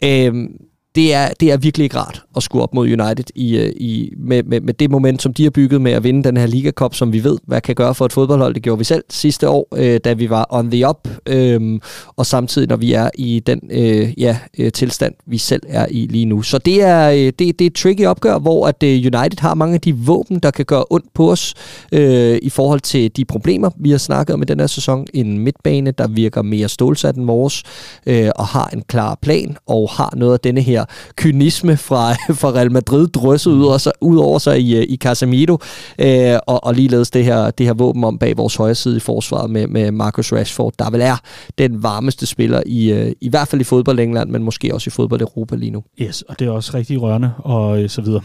Øhm, det, er, det er virkelig ikke rart at skulle op mod United i, i, med, med, med det moment, som de har bygget med at vinde den her Liga Cup, som vi ved, hvad kan gøre for et fodboldhold. Det gjorde vi selv sidste år, øh, da vi var on the up, øh, og samtidig når vi er i den øh, ja, tilstand, vi selv er i lige nu. Så det er, øh, det, det er et tricky opgør, hvor at, øh, United har mange af de våben, der kan gøre ondt på os øh, i forhold til de problemer, vi har snakket om i den her sæson. En midtbane, der virker mere stålsat end vores, øh, og har en klar plan, og har noget af denne her kynisme fra, fra Real Madrid drysset ud, ud over sig i, i Casemiro, øh, og, og ligeledes det her, det her våben om bag vores højre side i forsvaret med, med Marcus Rashford, der vel er den varmeste spiller i, i hvert fald i fodbold England, men måske også i fodbold Europa lige nu. Yes, og det er også rigtig rørende og så videre.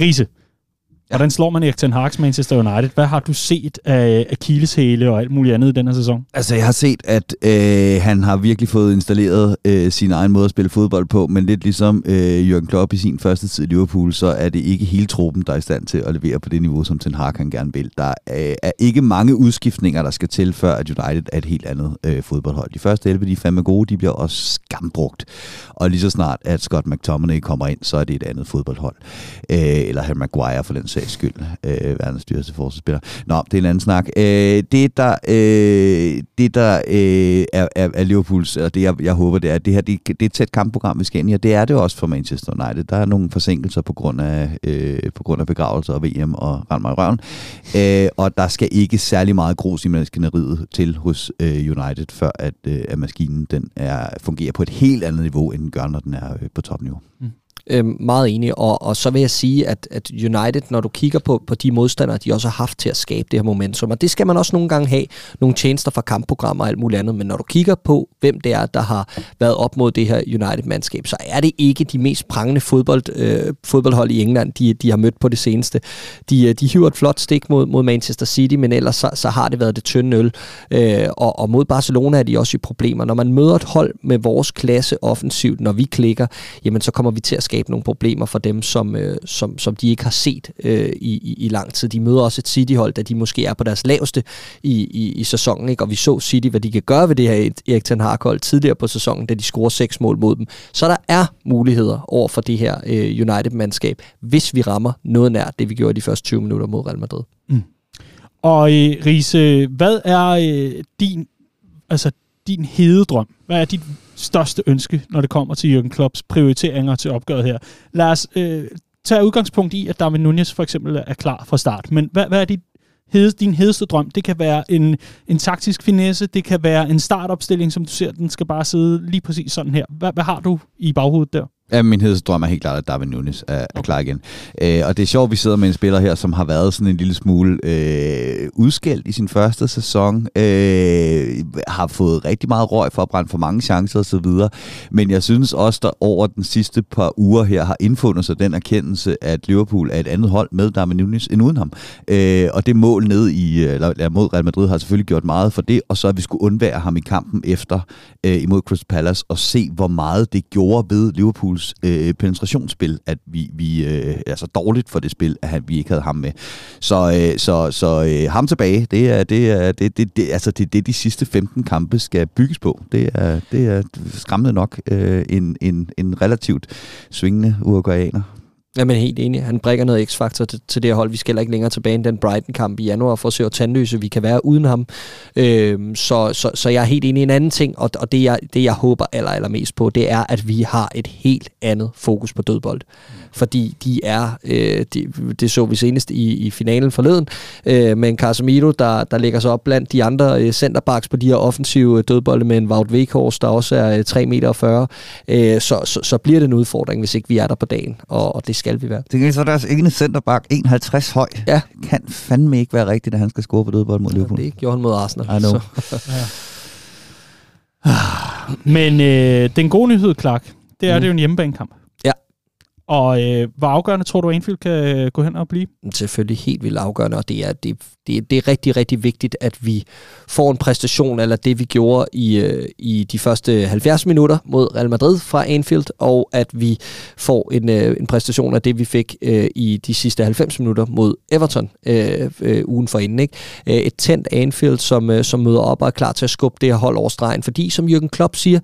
Riese, hvordan slår man Erik ten Hag's Manchester United? Hvad har du set af akilleshæle og alt muligt andet i den her sæson? Altså, jeg har set, at øh, han har virkelig fået installeret øh, sin egen måde at spille fodbold på, men lidt ligesom øh, Jürgen Klopp i sin første tid i Liverpool, så er det ikke hele truppen, der er i stand til at levere på det niveau, som ten Hag han gerne vil. Der øh, er ikke mange udskiftninger, der skal til, før at United er et helt andet øh, fodboldhold. De første elleve, de er fandme gode, de bliver også skambrugt. Og lige så snart, at Scott McTominay kommer ind, så er det et andet fodboldhold. Øh, eller Harry Maguire for den sags skyld, øh, verdens dyreste forsvarsspiller. Nå, det er en anden snak. Øh, det, der, øh, det, der øh, er, er Liverpools, og det, jeg, jeg håber, det er, det her, det, det er et tæt kampprogram, vi skal ind i, og det er det også for Manchester United. Der er nogle forsinkelser på grund af, øh, på grund af begravelser og V M og rend mig i røven, øh, og der skal ikke særlig meget grus i maskineriet til hos øh, United, før at, øh, at maskinen den er, fungerer på et helt andet niveau, end den gør, når den er øh, på topniveau. Mm. Øhm, meget enig, og, og så vil jeg sige, at, at United, når du kigger på, på de modstandere, de også har haft til at skabe det her momentum, og det skal man også nogle gange have, nogle tjenester fra kampprogrammer og alt muligt andet, men når du kigger på, hvem det er, der har været op mod det her United-mandskab, så er det ikke de mest prangende fodbold, øh, fodboldhold i England, de, de har mødt på det seneste. De, de hiver et flot stik mod, mod Manchester City, men ellers så, så har det været det tynde øl, øh, og, og mod Barcelona er de også i problemer. Når man møder et hold med vores klasse offensivt, når vi klikker, jamen så kommer vi til at skabe nogle problemer for dem, som, øh, som, som de ikke har set øh, i, i lang tid. De møder også et City-hold, da de måske er på deres laveste i, i, i sæsonen, ikke? Og vi så City, hvad de kan gøre ved det her Erik ten Hag-hold tidligere på sæsonen, da de scorer seks mål mod dem. Så der er muligheder over for det her øh, United-mandskab, hvis vi rammer noget nær det, vi gjorde i de første tyve minutter mod Real Madrid. Mm. Og øh, Riese, hvad er øh, din, altså, din hededrøm? Hvad er dit største ønske, når det kommer til Jürgen Klopps prioriteringer til opgøret her? Lad os øh, tage udgangspunkt i, at Darwin Núñez for eksempel er klar fra start. Men hvad, hvad er dit, hede, din hedeste drøm? Det kan være en, en taktisk finesse, det kan være en startopstilling, som du ser, den skal bare sidde lige præcis sådan her. Hvad, hvad har du i baghovedet der? Ja, min hedesdrøm er helt klart, at Darwin Núñez er, er klar igen. Øh, og det er sjovt, at vi sidder med en spiller her, som har været sådan en lille smule øh, udskældt i sin første sæson. Øh, har fået rigtig meget røg for at brænde for mange chancer osv. Men jeg synes også, der over den sidste par uger her har indfundet sig den erkendelse, at Liverpool er et andet hold med Darwin Núñez end uden ham. Øh, og det mål ned i, eller, mod Real Madrid har selvfølgelig gjort meget for det, og så at vi skulle undvære ham i kampen efter øh, imod Crystal Palace og se, hvor meget det gjorde ved Liverpool Øh, penetrationsspil, at vi, vi øh, er så dårligt for det spil, at vi ikke havde ham med. Så, øh, så, så øh, ham tilbage, det er det, er, det, det, det, altså det, det de sidste femten kampe skal bygges på. Det er, det er skræmmende nok øh, en, en, en relativt svingende uruguayaner. Jamen helt enig. Han brækker noget x-faktor til, til det her hold. Vi skal heller ikke længere tilbage end den Brighton-kamp i januar for at se, hvor tandløse vi kan være uden ham. Øhm, så, så, så jeg er helt enig i en anden ting, og, og det, jeg, det jeg håber aller, allermest på, det er, at vi har et helt andet fokus på dødbold. Fordi de er, øh, de, det så vi senest i, i finalen forleden, øh, med en Casemiro, der, der lægger sig op blandt de andre øh, centerbacks på de her offensive øh, dødbolde, med en Wout Weghorst, der også er øh, tre meter og fyrre. Øh, så, så, så bliver det en udfordring, hvis ikke vi er der på dagen, og, og det skal vi være. Det er så deres ene centerback, en komma halvtreds høj. Ja. Kan fandme ikke være rigtigt, at han skal score på dødbold mod Liverpool. Ja, det gjorde han mod Arsenal. I know. Så. Ja. Men øh, den gode nyhed, Clark, det er mm. det jo en hjemmebanekamp. Ja. Og øh, hvor afgørende tror du, at Anfield kan øh, gå hen og blive? Selvfølgelig helt vildt afgørende, og det er, det, det, det er rigtig, rigtig vigtigt, at vi får en præstation, eller det vi gjorde i, øh, i de første halvfjerds minutter mod Real Madrid fra Anfield, og at vi får en, øh, en præstation af det, vi fik øh, i de sidste halvfems minutter mod Everton øh, øh, ugen forinden, ikke? Et tændt Anfield, som, øh, som møder op og er klar til at skubbe det her hold over stregen, fordi som Jürgen Klopp siger,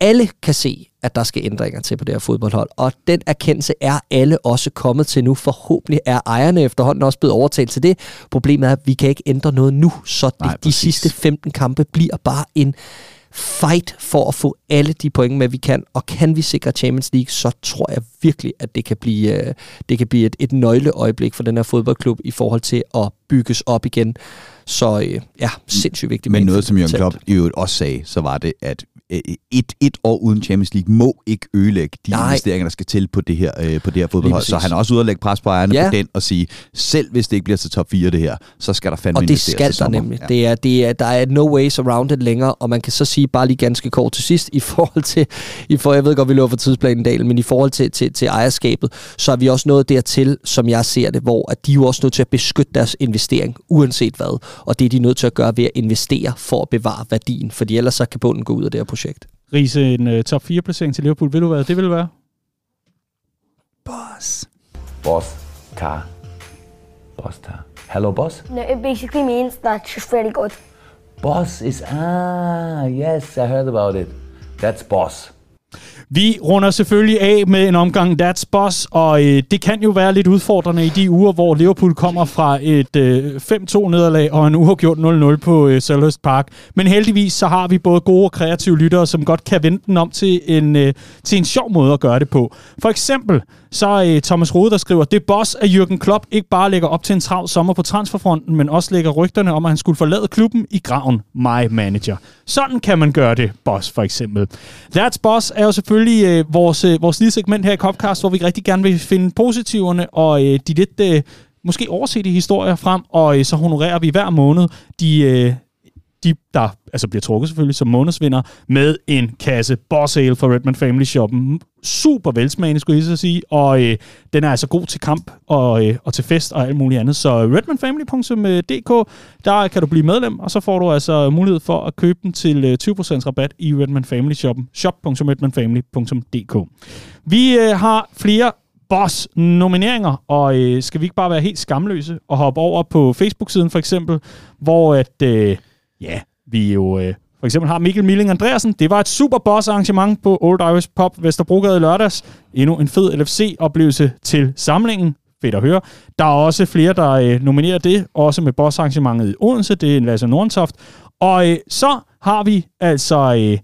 alle kan se, at der skal ændringer til på det her fodboldhold. Og den erkendelse er alle også kommet til nu. Forhåbentlig er ejerne efterhånden også blevet overtalt til det. Problemet er, at vi kan ikke ændre noget nu, så Nej, de præcis. sidste femten kampe bliver bare en fight for at få alle de point med, vi kan. Og kan vi sikre Champions League, så tror jeg virkelig, at det kan blive, det kan blive et, et nøgleøjeblik for den her fodboldklub i forhold til at bygges op igen. Så øh, ja, sindssygt vigtigt. Men noget, som Jürgen Klopp i øvrigt også sagde, så var det, at Et, et år uden Champions League må ikke ødelægge de Nej. investeringer, der skal til på det her, øh, på det her fodboldhold. Så han er også ude at lægge pres på ejerne ja. på den og sige, selv hvis det ikke bliver til top fire det her, så skal der fandme investeres. Og det skal der nemlig. Ja. Det er, det er, der er no ways around it længere, og man kan så sige bare lige ganske kort til sidst, i forhold til, i for, jeg ved godt, vi løber for tidsplanen Dalen, men i forhold til, til, til ejerskabet, så er vi også nået dertil, som jeg ser det, hvor at de er jo også nødt til at beskytte deres investering, uanset hvad. Og det er de nødt til at gøre ved at investere for at bevare værdien, fordi ellers så kan bunden gå ud af det her projekt. Riese, en uh, top fire placering til Liverpool, vil du være? Det vil være? Boss. Boss car. Boss car. Hello, boss? No, it basically means that she's really good. Boss is... Ah, yes, I heard about it. That's boss. Vi runder selvfølgelig af med en omgang That's Boss, og øh, det kan jo være lidt udfordrende i de uger, hvor Liverpool kommer fra et øh, fem to nederlag og en uafgjort nul nul på øh, Selhurst Park. Men heldigvis så har vi både gode og kreative lyttere, som godt kan vente den om til en, øh, til en sjov måde at gøre det på. For eksempel Så øh, Thomas Rode, der skriver, det boss af Jürgen Klopp ikke bare lægger op til en travl sommer på transferfronten, men også lægger rygterne om, at han skulle forlade klubben i graven. My manager. Sådan kan man gøre det, boss, for eksempel. That's boss er jo selvfølgelig øh, vores, øh, vores lille segment her i Copcast, hvor vi rigtig gerne vil finde positiverne og øh, de lidt øh, måske oversete historier frem, og øh, så honorerer vi hver måned de... Øh, de, der altså bliver trukket selvfølgelig som månedsvinder, med en kasse Boss Ale fra Redman Family Shoppen. Super velsmagende, skulle jeg så sige, og øh, den er altså god til kamp og, øh, og til fest og alt muligt andet. Så redman family punktum d k, der kan du blive medlem, og så får du altså mulighed for at købe den til tyve procent rabat i Redman Family Shoppen. shop punktum redman family punktum d k. Vi øh, har flere Boss-nomineringer, og øh, skal vi ikke bare være helt skamløse og hoppe over på Facebook-siden for eksempel, hvor at... Øh, Ja, vi jo øh, for eksempel har Mikkel Milling Andreasen. Det var et super boss arrangement på Old Irish Pop Vesterbrogade i lørdags. Endnu en fed L F C-oplevelse til samlingen. Fedt at høre. Der er også flere, der øh, nominerer det. Også med boss arrangementet i Odense. Det er en Lasse Nordentoft. Og øh, så har vi altså... Øh,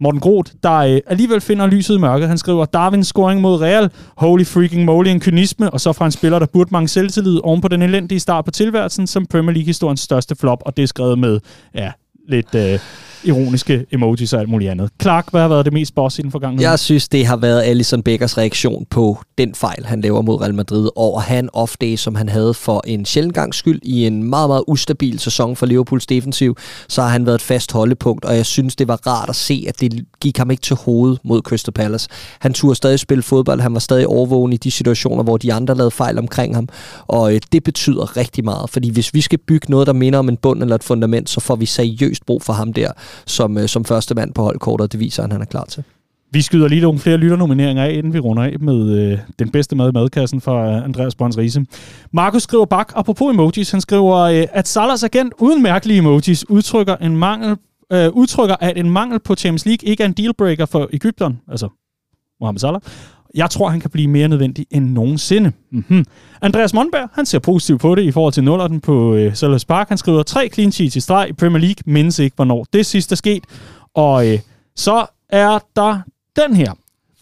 Morten Groth, der øh, alligevel finder lyset i mørket. Han skriver, Darwins scoring mod Real, holy freaking moly, en kynisme, og så fra en spiller, der burde mange selvtillid oven på den elendige start på tilværelsen, som Premier League-historiens største flop, og det er skrevet med ja, lidt øh, ironiske emojis og alt muligt andet. Clark, hvad har været det mest boss i den forgangne? Jeg synes, det har været Alisson Beckers reaktion på den fejl, han laver mod Real Madrid over han off day, som han havde for en sjældent gang skyld i en meget, meget ustabil sæson for Liverpools defensiv. Så har han været et fast holdepunkt, og jeg synes, det var rart at se, at det gik ham ikke til hovedet mod Crystal Palace. Han turde stadig spille fodbold, han var stadig overvågen i de situationer, hvor de andre lavede fejl omkring ham, og øh, det betyder rigtig meget, fordi hvis vi skal bygge noget, der minder om en bund eller et fundament, så får vi seriøst brug for ham der, som, som første mand på holdkortet, og det viser han, han er klar til. Vi skyder lige nogle flere lytternomineringer af, inden vi runder af med øh, den bedste mad i madkassen fra Andreas Brønds Rise. Markus skriver bak, apropos emojis, han skriver, øh, at Salahs agent uden mærkelige emojis udtrykker, en mangel, øh, udtrykker, at en mangel på Champions League ikke er en dealbreaker for Egypteren, altså Mohamed Salah. Jeg tror, han kan blive mere nødvendig end nogensinde. Mm-hmm. Andreas Monberg, han ser positivt på det i forhold til nullerten på øh, Selhurst Park. Han skriver tre clean sheets i streg i Premier League. Mindes ikke, hvornår det sidste er sket. Og øh, så er der den her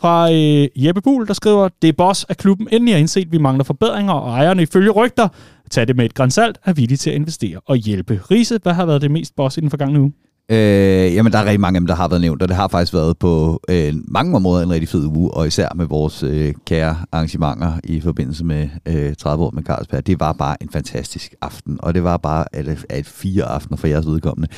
fra øh, Jeppe Buhl, der skriver, det er boss af klubben endelig har indset, vi mangler forbedringer, og ejerne ifølge rygter, tag det med et gran salt, er villige til at investere og hjælpe. Riese, hvad har været det mest boss i den forgangne uge? Øh, jamen, der er rigtig mange af dem, der har været nævnt, og det har faktisk været på øh, mange områder en rigtig fed uge, og især med vores øh, kære arrangementer i forbindelse med øh, tredive år med Carlsberg. Det var bare en fantastisk aften, og det var bare et, et fire aftener for jeres udkommende.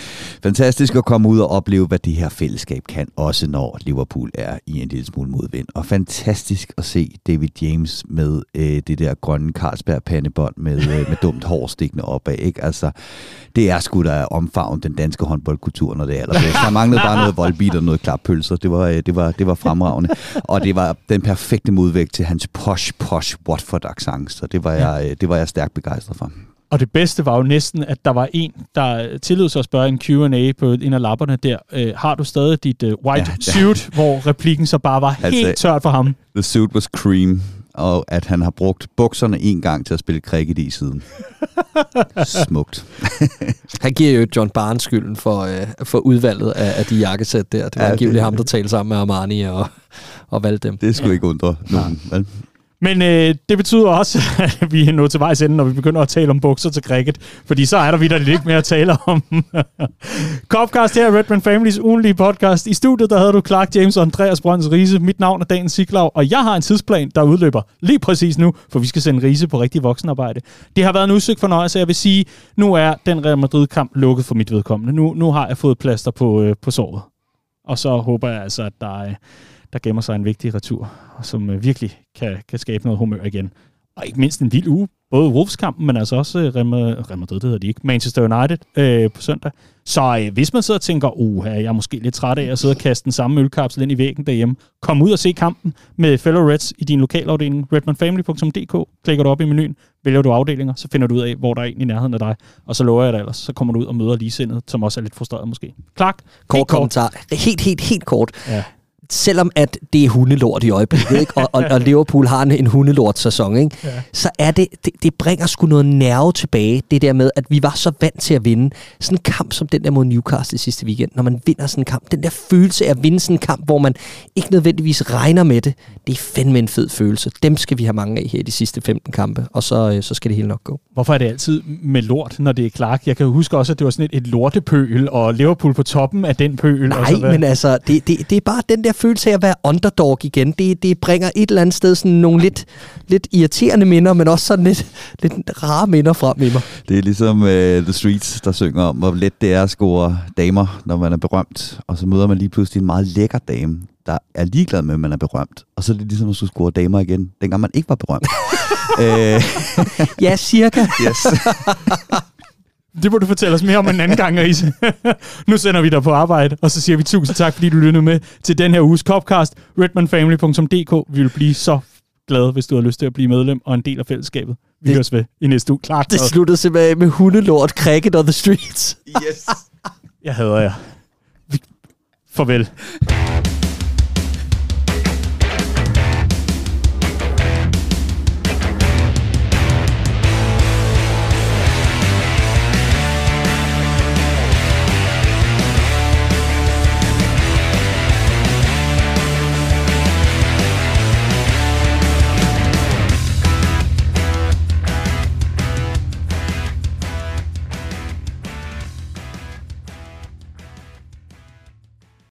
Fantastisk at komme ud og opleve, hvad det her fællesskab kan, også når Liverpool er i en lille smule modvind. Og fantastisk at se David James med øh, det der grønne Carlsberg-pandebånd med, øh, med dumt hår stikkende opad, ikke? Altså, det er sgu da omfavn den danske håndboldkultur, når det er allerbedst. Der manglede bare noget voldbit og noget klapølser. Det var, det, var, det var fremragende. Og det var den perfekte modvægt til hans posh, posh Watford-accent. Så det var, jeg, det var jeg stærkt begejstret for. Og det bedste var jo næsten, at der var en, der tillod sig at spørge en Q and A på en af lapperne der. Øh, har du stadig dit uh, white ja, suit? Ja. Hvor replikken så bare var altså, helt tørt for ham. The suit was cream. Og at han har brugt bukserne en gang til at spille cricket i siden. Smukt. Han giver jo John Barnes skylden for, øh, for udvalget af, af de jakkesæt der. Det var ja, angiveligt det, ham, der talte sammen med Armani og, og valgte dem. Det skulle ja. ikke undre nogen, ja. vel? Men øh, det betyder også, at vi er nået til vejs ende, når vi begynder at tale om bukser til cricket. Fordi så er der vitterligt lidt mere at tale om. Copcast her, Redman Families ugenlige podcast. I studiet der havde du Clark James og Andreas Brønds Rise. Mit navn er Dagens Siglaug, og jeg har en tidsplan, der udløber lige præcis nu, for vi skal sende Rise på rigtig voksenarbejde. Det har været en udsøgt fornøjelse, jeg vil sige, nu er den Real Madrid-kamp lukket for mit vedkommende. Nu, nu har jeg fået plaster på, øh, på såret. Og så håber jeg altså, at der... Øh, der gemmer sig en vigtig retur, som virkelig kan, kan skabe noget humør igen. Og ikke mindst en vild uge, både Wolves-kampen, men altså også Real Madrid, det hedder de ikke, Manchester United øh, på søndag. Så øh, hvis man sidder og tænker, uh, jeg er måske lidt træt af at sidde og kaste den samme ølkapsel ind i væggen derhjemme, kom ud og se kampen med fellow Reds i din lokalafdeling, redman family punktum d k, klikker du op i menuen, vælger du afdelinger, så finder du ud af, hvor der er en i nærheden af dig, og så lover jeg dig ellers, så kommer du ud og møder ligesindet, som også er lidt frustreret måske. Clark, kort kommentar, helt, helt, helt kort. Ja. selvom at det er hundelort i øjeblikket, ikke? Og, og, og Liverpool har en, en hundelort-sæson, ikke? Ja. Så er det, det, det bringer sgu noget nerve tilbage, det der med, at vi var så vant til at vinde. Sådan en kamp som den der mod Newcastle sidste weekend, når man vinder sådan en kamp, den der følelse af at vinde sådan en kamp, hvor man ikke nødvendigvis regner med det, det er fandme en fed følelse. Dem skal vi have mange af her i de sidste femten kampe, og så, så skal det hele nok gå. Hvorfor er det altid med lort, når det er Clark? Jeg kan huske også, at det var sådan et, et lortepøl, og Liverpool på toppen af den pøl. Nej, og så men altså, det, det, det er bare den der følelse af at være underdog igen. Det, det bringer et eller andet sted sådan nogle lidt, lidt irriterende minder, men også sådan lidt, lidt rare minder frem i mig. Det er ligesom uh, The Streets, der synger om, hvor let det er at score damer, når man er berømt, og så møder man lige pludselig en meget lækker dame, der er ligeglad med, at man er berømt. Og så er det ligesom at skulle score damer igen, dengang man ikke var berømt. Ja, cirka. Yes. Det må du fortælle os mere om en anden gang, Riese. Nu sender vi dig på arbejde, og så siger vi tusind tak, fordi du lyttede med til den her uges Kopcast. redman family punktum d k. Vi vil blive så glade, hvis du har lyst til at blive medlem og en del af fællesskabet. Vi det, høres ved i næste uge. Klart. Det sluttede simpelthen med hundelort, cricket og the streets. Yes. Jeg hader jer. Farvel.